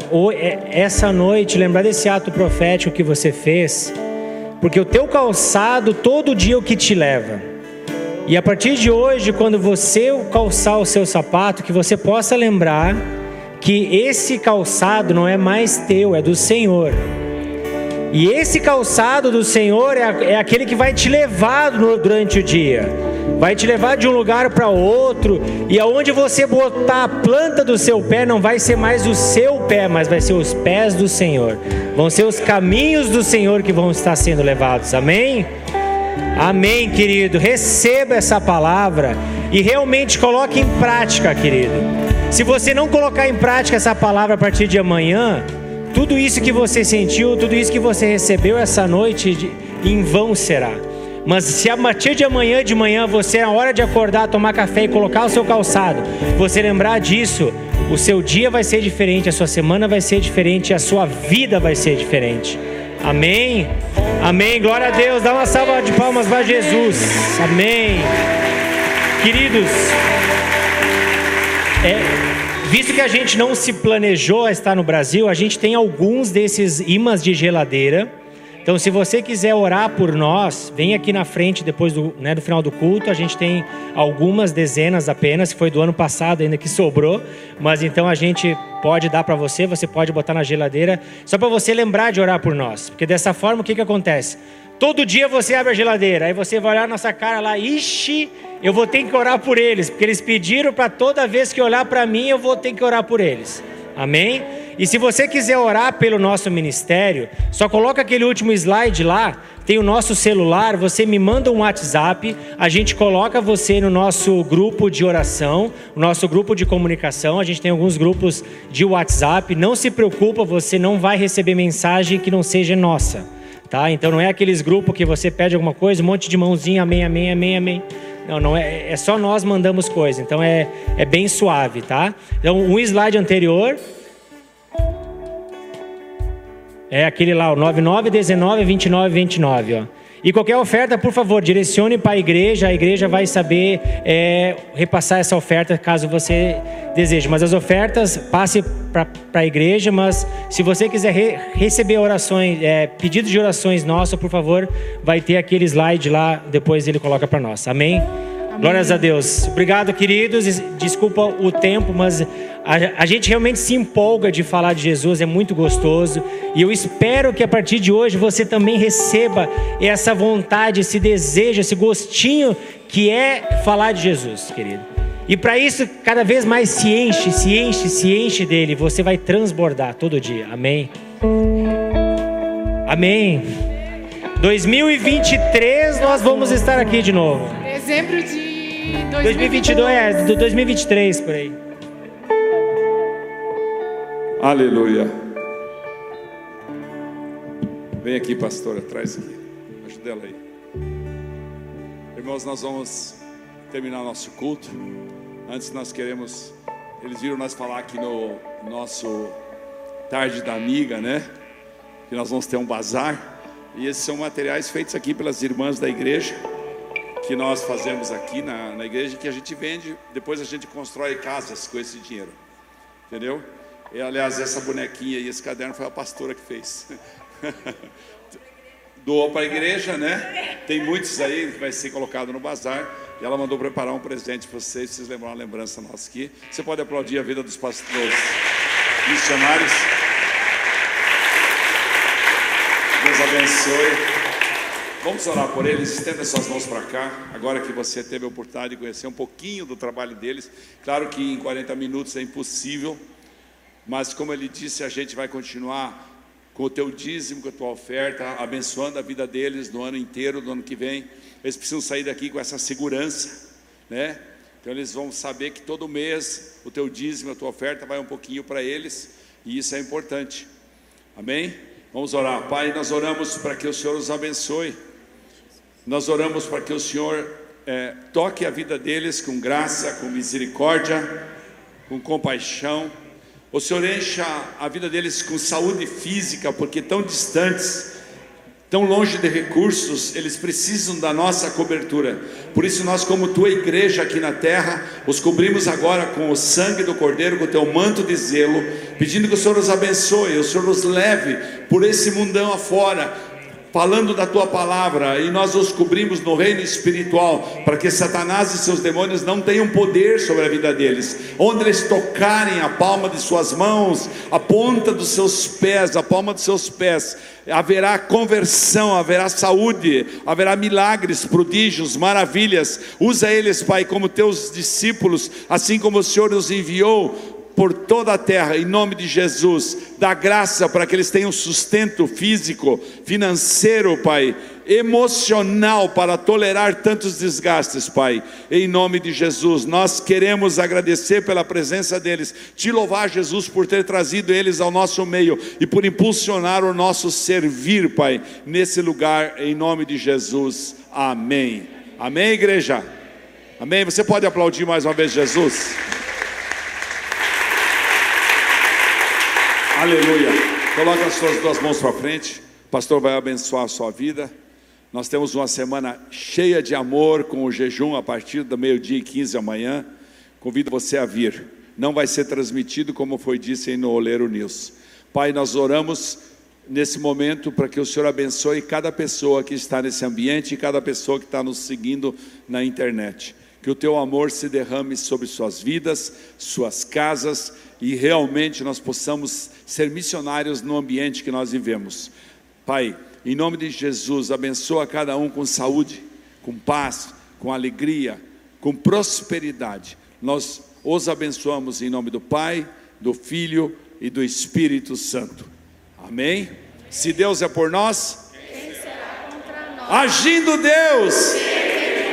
essa noite, lembrar desse ato profético que você fez. Porque o teu calçado, todo dia, é o que te leva. E a partir de hoje, quando você calçar o seu sapato, que você possa lembrar que esse calçado não é mais teu, é do Senhor. E esse calçado do Senhor é aquele que vai te levar durante o dia. Vai te levar de um lugar para outro. E aonde você botar a planta do seu pé, não vai ser mais o seu pé, mas vai ser os pés do Senhor. Vão ser os caminhos do Senhor que vão estar sendo levados. Amém? Amém, querido. Receba essa palavra e realmente coloque em prática, querido. Se você não colocar em prática essa palavra a partir de amanhã, tudo isso que você sentiu, tudo isso que você recebeu essa noite, em vão será. Mas se a partir de manhã, você, na hora de acordar, tomar café e colocar o seu calçado, você lembrar disso, o seu dia vai ser diferente, a sua semana vai ser diferente, a sua vida vai ser diferente. Amém? Amém. Glória a Deus. Dá uma salva de palmas para Jesus. Amém. Queridos, visto que a gente não se planejou a estar no Brasil, a gente tem alguns desses imãs de geladeira. Então, se você quiser orar por nós, vem aqui na frente depois do final do culto. A gente tem algumas dezenas apenas, foi do ano passado ainda que sobrou. Mas então a gente pode dar para você, você pode botar na geladeira. Só para você lembrar de orar por nós. Porque dessa forma, o que acontece? Todo dia você abre a geladeira, aí você vai olhar nossa cara lá, ixi, eu vou ter que orar por eles. Porque eles pediram para toda vez que olhar para mim, eu vou ter que orar por eles. Amém? E se você quiser orar pelo nosso ministério, só coloca aquele último slide lá, tem o nosso celular, você me manda um WhatsApp, a gente coloca você no nosso grupo de oração, o nosso grupo de comunicação, a gente tem alguns grupos de WhatsApp, não se preocupa, você não vai receber mensagem que não seja nossa, tá? Então não é aqueles grupos que você pede alguma coisa, um monte de mãozinha, amém, amém, amém, amém. Não é só nós mandamos coisa, então é bem suave, tá? Então, um slide anterior é aquele lá, o 99192929, ó. E qualquer oferta, por favor, direcione para a igreja vai saber repassar essa oferta caso você deseje. Mas as ofertas, passe para a igreja, mas se você quiser receber orações, pedidos de orações nossos, por favor, vai ter aquele slide lá, depois ele coloca para nós. Amém? Amém? Glórias a Deus. Obrigado, queridos. Desculpa o tempo, mas a gente realmente se empolga de falar de Jesus, é muito gostoso. E eu espero que a partir de hoje você também receba essa vontade, esse desejo, esse gostinho que é falar de Jesus, querido. E para isso, cada vez mais se enche dele. Você vai transbordar todo dia. Amém? Amém. 2023 nós vamos estar aqui de novo. Dezembro de 2022. Do 2023 por aí. Aleluia. Vem aqui, pastora, traz aqui. Ajuda ela aí. Irmãos, nós vamos terminar nosso culto. Antes nós queremos... Eles viram nós falar aqui no nosso Tarde da Amiga, né? Que nós vamos ter um bazar. E esses são materiais feitos aqui pelas irmãs da igreja, que nós fazemos aqui na igreja, que a gente vende. Depois a gente constrói casas com esse dinheiro. Entendeu? E, aliás, essa bonequinha e esse caderno foi a pastora que fez. Doou para a igreja, né? Tem muitos aí, vai ser colocado no bazar. E ela mandou preparar um presente para vocês lembram uma lembrança nossa aqui. Você pode aplaudir a vida dos pastores missionários. Deus abençoe. Vamos orar por eles, estenda suas mãos para cá, agora que você teve a oportunidade de conhecer um pouquinho do trabalho deles. Claro que em 40 minutos é impossível, mas como ele disse, a gente vai continuar com o teu dízimo, com a tua oferta, abençoando a vida deles no ano inteiro, no ano que vem. Eles precisam sair daqui com essa segurança, né? Então eles vão saber que todo mês o teu dízimo, a tua oferta vai um pouquinho para eles, e isso é importante. Amém? Vamos orar. Pai, nós oramos para que o Senhor os abençoe. Nós oramos para que o Senhor toque a vida deles com graça, com misericórdia, com compaixão. O Senhor encha a vida deles com saúde física, porque tão distantes, tão longe de recursos, eles precisam da nossa cobertura. Por isso nós, como tua igreja aqui na terra, os cobrimos agora com o sangue do Cordeiro, com o teu manto de zelo, pedindo que o Senhor os abençoe, o Senhor os leve por esse mundão afora, falando da tua palavra, e nós os cobrimos no reino espiritual, para que Satanás e seus demônios não tenham poder sobre a vida deles. Onde eles tocarem a palma de suas mãos, a ponta dos seus pés, a palma dos seus pés, haverá conversão, haverá saúde, haverá milagres, prodígios, maravilhas. Usa eles, Pai, como teus discípulos, assim como o Senhor nos enviou por toda a terra, em nome de Jesus. Dá graça para que eles tenham sustento físico, financeiro, Pai, emocional, para tolerar tantos desgastes, Pai, em nome de Jesus. Nós queremos agradecer pela presença deles, te louvar, Jesus, por ter trazido eles ao nosso meio e por impulsionar o nosso servir, Pai, nesse lugar, em nome de Jesus. Amém. Amém, igreja? Amém. Você pode aplaudir mais uma vez Jesus? Aleluia. Coloque as suas duas mãos para frente. O pastor vai abençoar a sua vida. Nós temos uma semana cheia de amor, com o jejum a partir do 12:15 amanhã. Convido você a vir. Não vai ser transmitido, como foi dito no Oleiro News. Pai, nós oramos nesse momento para que o Senhor abençoe cada pessoa que está nesse ambiente e cada pessoa que está nos seguindo na internet. Que o teu amor se derrame sobre suas vidas, suas casas, e realmente nós possamos ser missionários no ambiente que nós vivemos. Pai, em nome de Jesus, abençoa cada um com saúde, com paz, com alegria, com prosperidade. Nós os abençoamos em nome do Pai, do Filho e do Espírito Santo. Amém? Se Deus é por nós, quem será contra nós? Agindo Deus,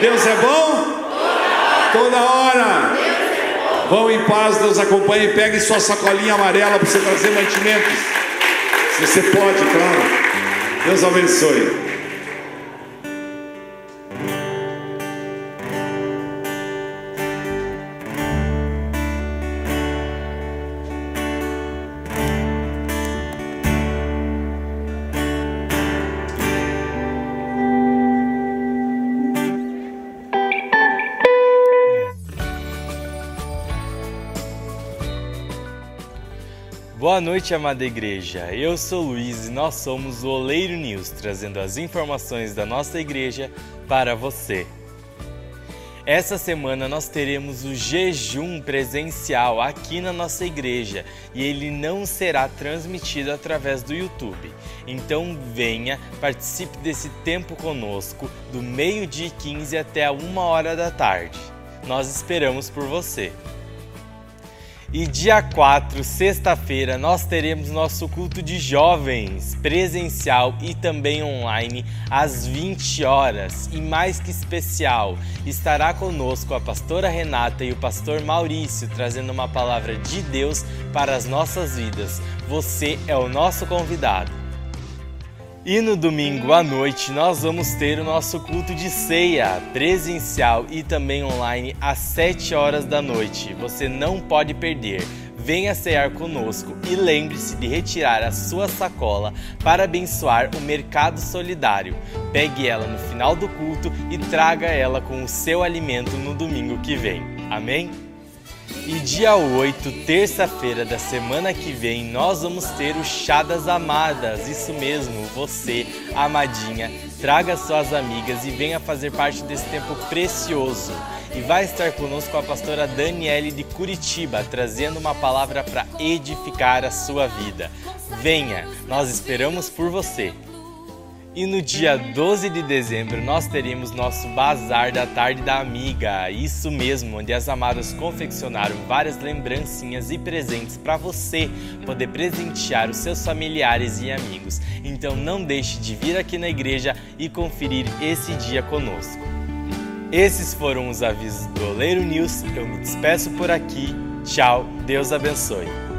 Deus é bom? Toda hora. Deus. Vão em paz, Deus acompanhe. Pegue sua sacolinha amarela para você trazer mantimentos, se você pode, claro. Deus abençoe. Boa noite, amada igreja. Eu sou Luiz e nós somos o Oleiro News, trazendo as informações da nossa igreja para você. Essa semana nós teremos o jejum presencial aqui na nossa igreja e ele não será transmitido através do YouTube. Então venha, participe desse tempo conosco, do 12:15 até a 13h. Nós esperamos por você. E dia 4, sexta-feira, nós teremos nosso culto de jovens, presencial e também online, às 20 horas. E mais que especial, estará conosco a pastora Renata e o pastor Maurício, trazendo uma palavra de Deus para as nossas vidas. Você é o nosso convidado. E no domingo à noite nós vamos ter o nosso culto de ceia, presencial e também online, às 19h. Você não pode perder. Venha cear conosco e lembre-se de retirar a sua sacola para abençoar o mercado solidário. Pegue ela no final do culto e traga ela com o seu alimento no domingo que vem. Amém? E dia 8, terça-feira da semana que vem, nós vamos ter o Chá das Amadas. Isso mesmo, você, amadinha, traga suas amigas e venha fazer parte desse tempo precioso. E vai estar conosco a pastora Daniele de Curitiba, trazendo uma palavra para edificar a sua vida. Venha, nós esperamos por você. E no dia 12 de dezembro nós teremos nosso Bazar da Tarde da Amiga, isso mesmo, onde as amadas confeccionaram várias lembrancinhas e presentes para você poder presentear os seus familiares e amigos. Então não deixe de vir aqui na igreja e conferir esse dia conosco. Esses foram os avisos do Oleiro News, eu me despeço por aqui, tchau, Deus abençoe.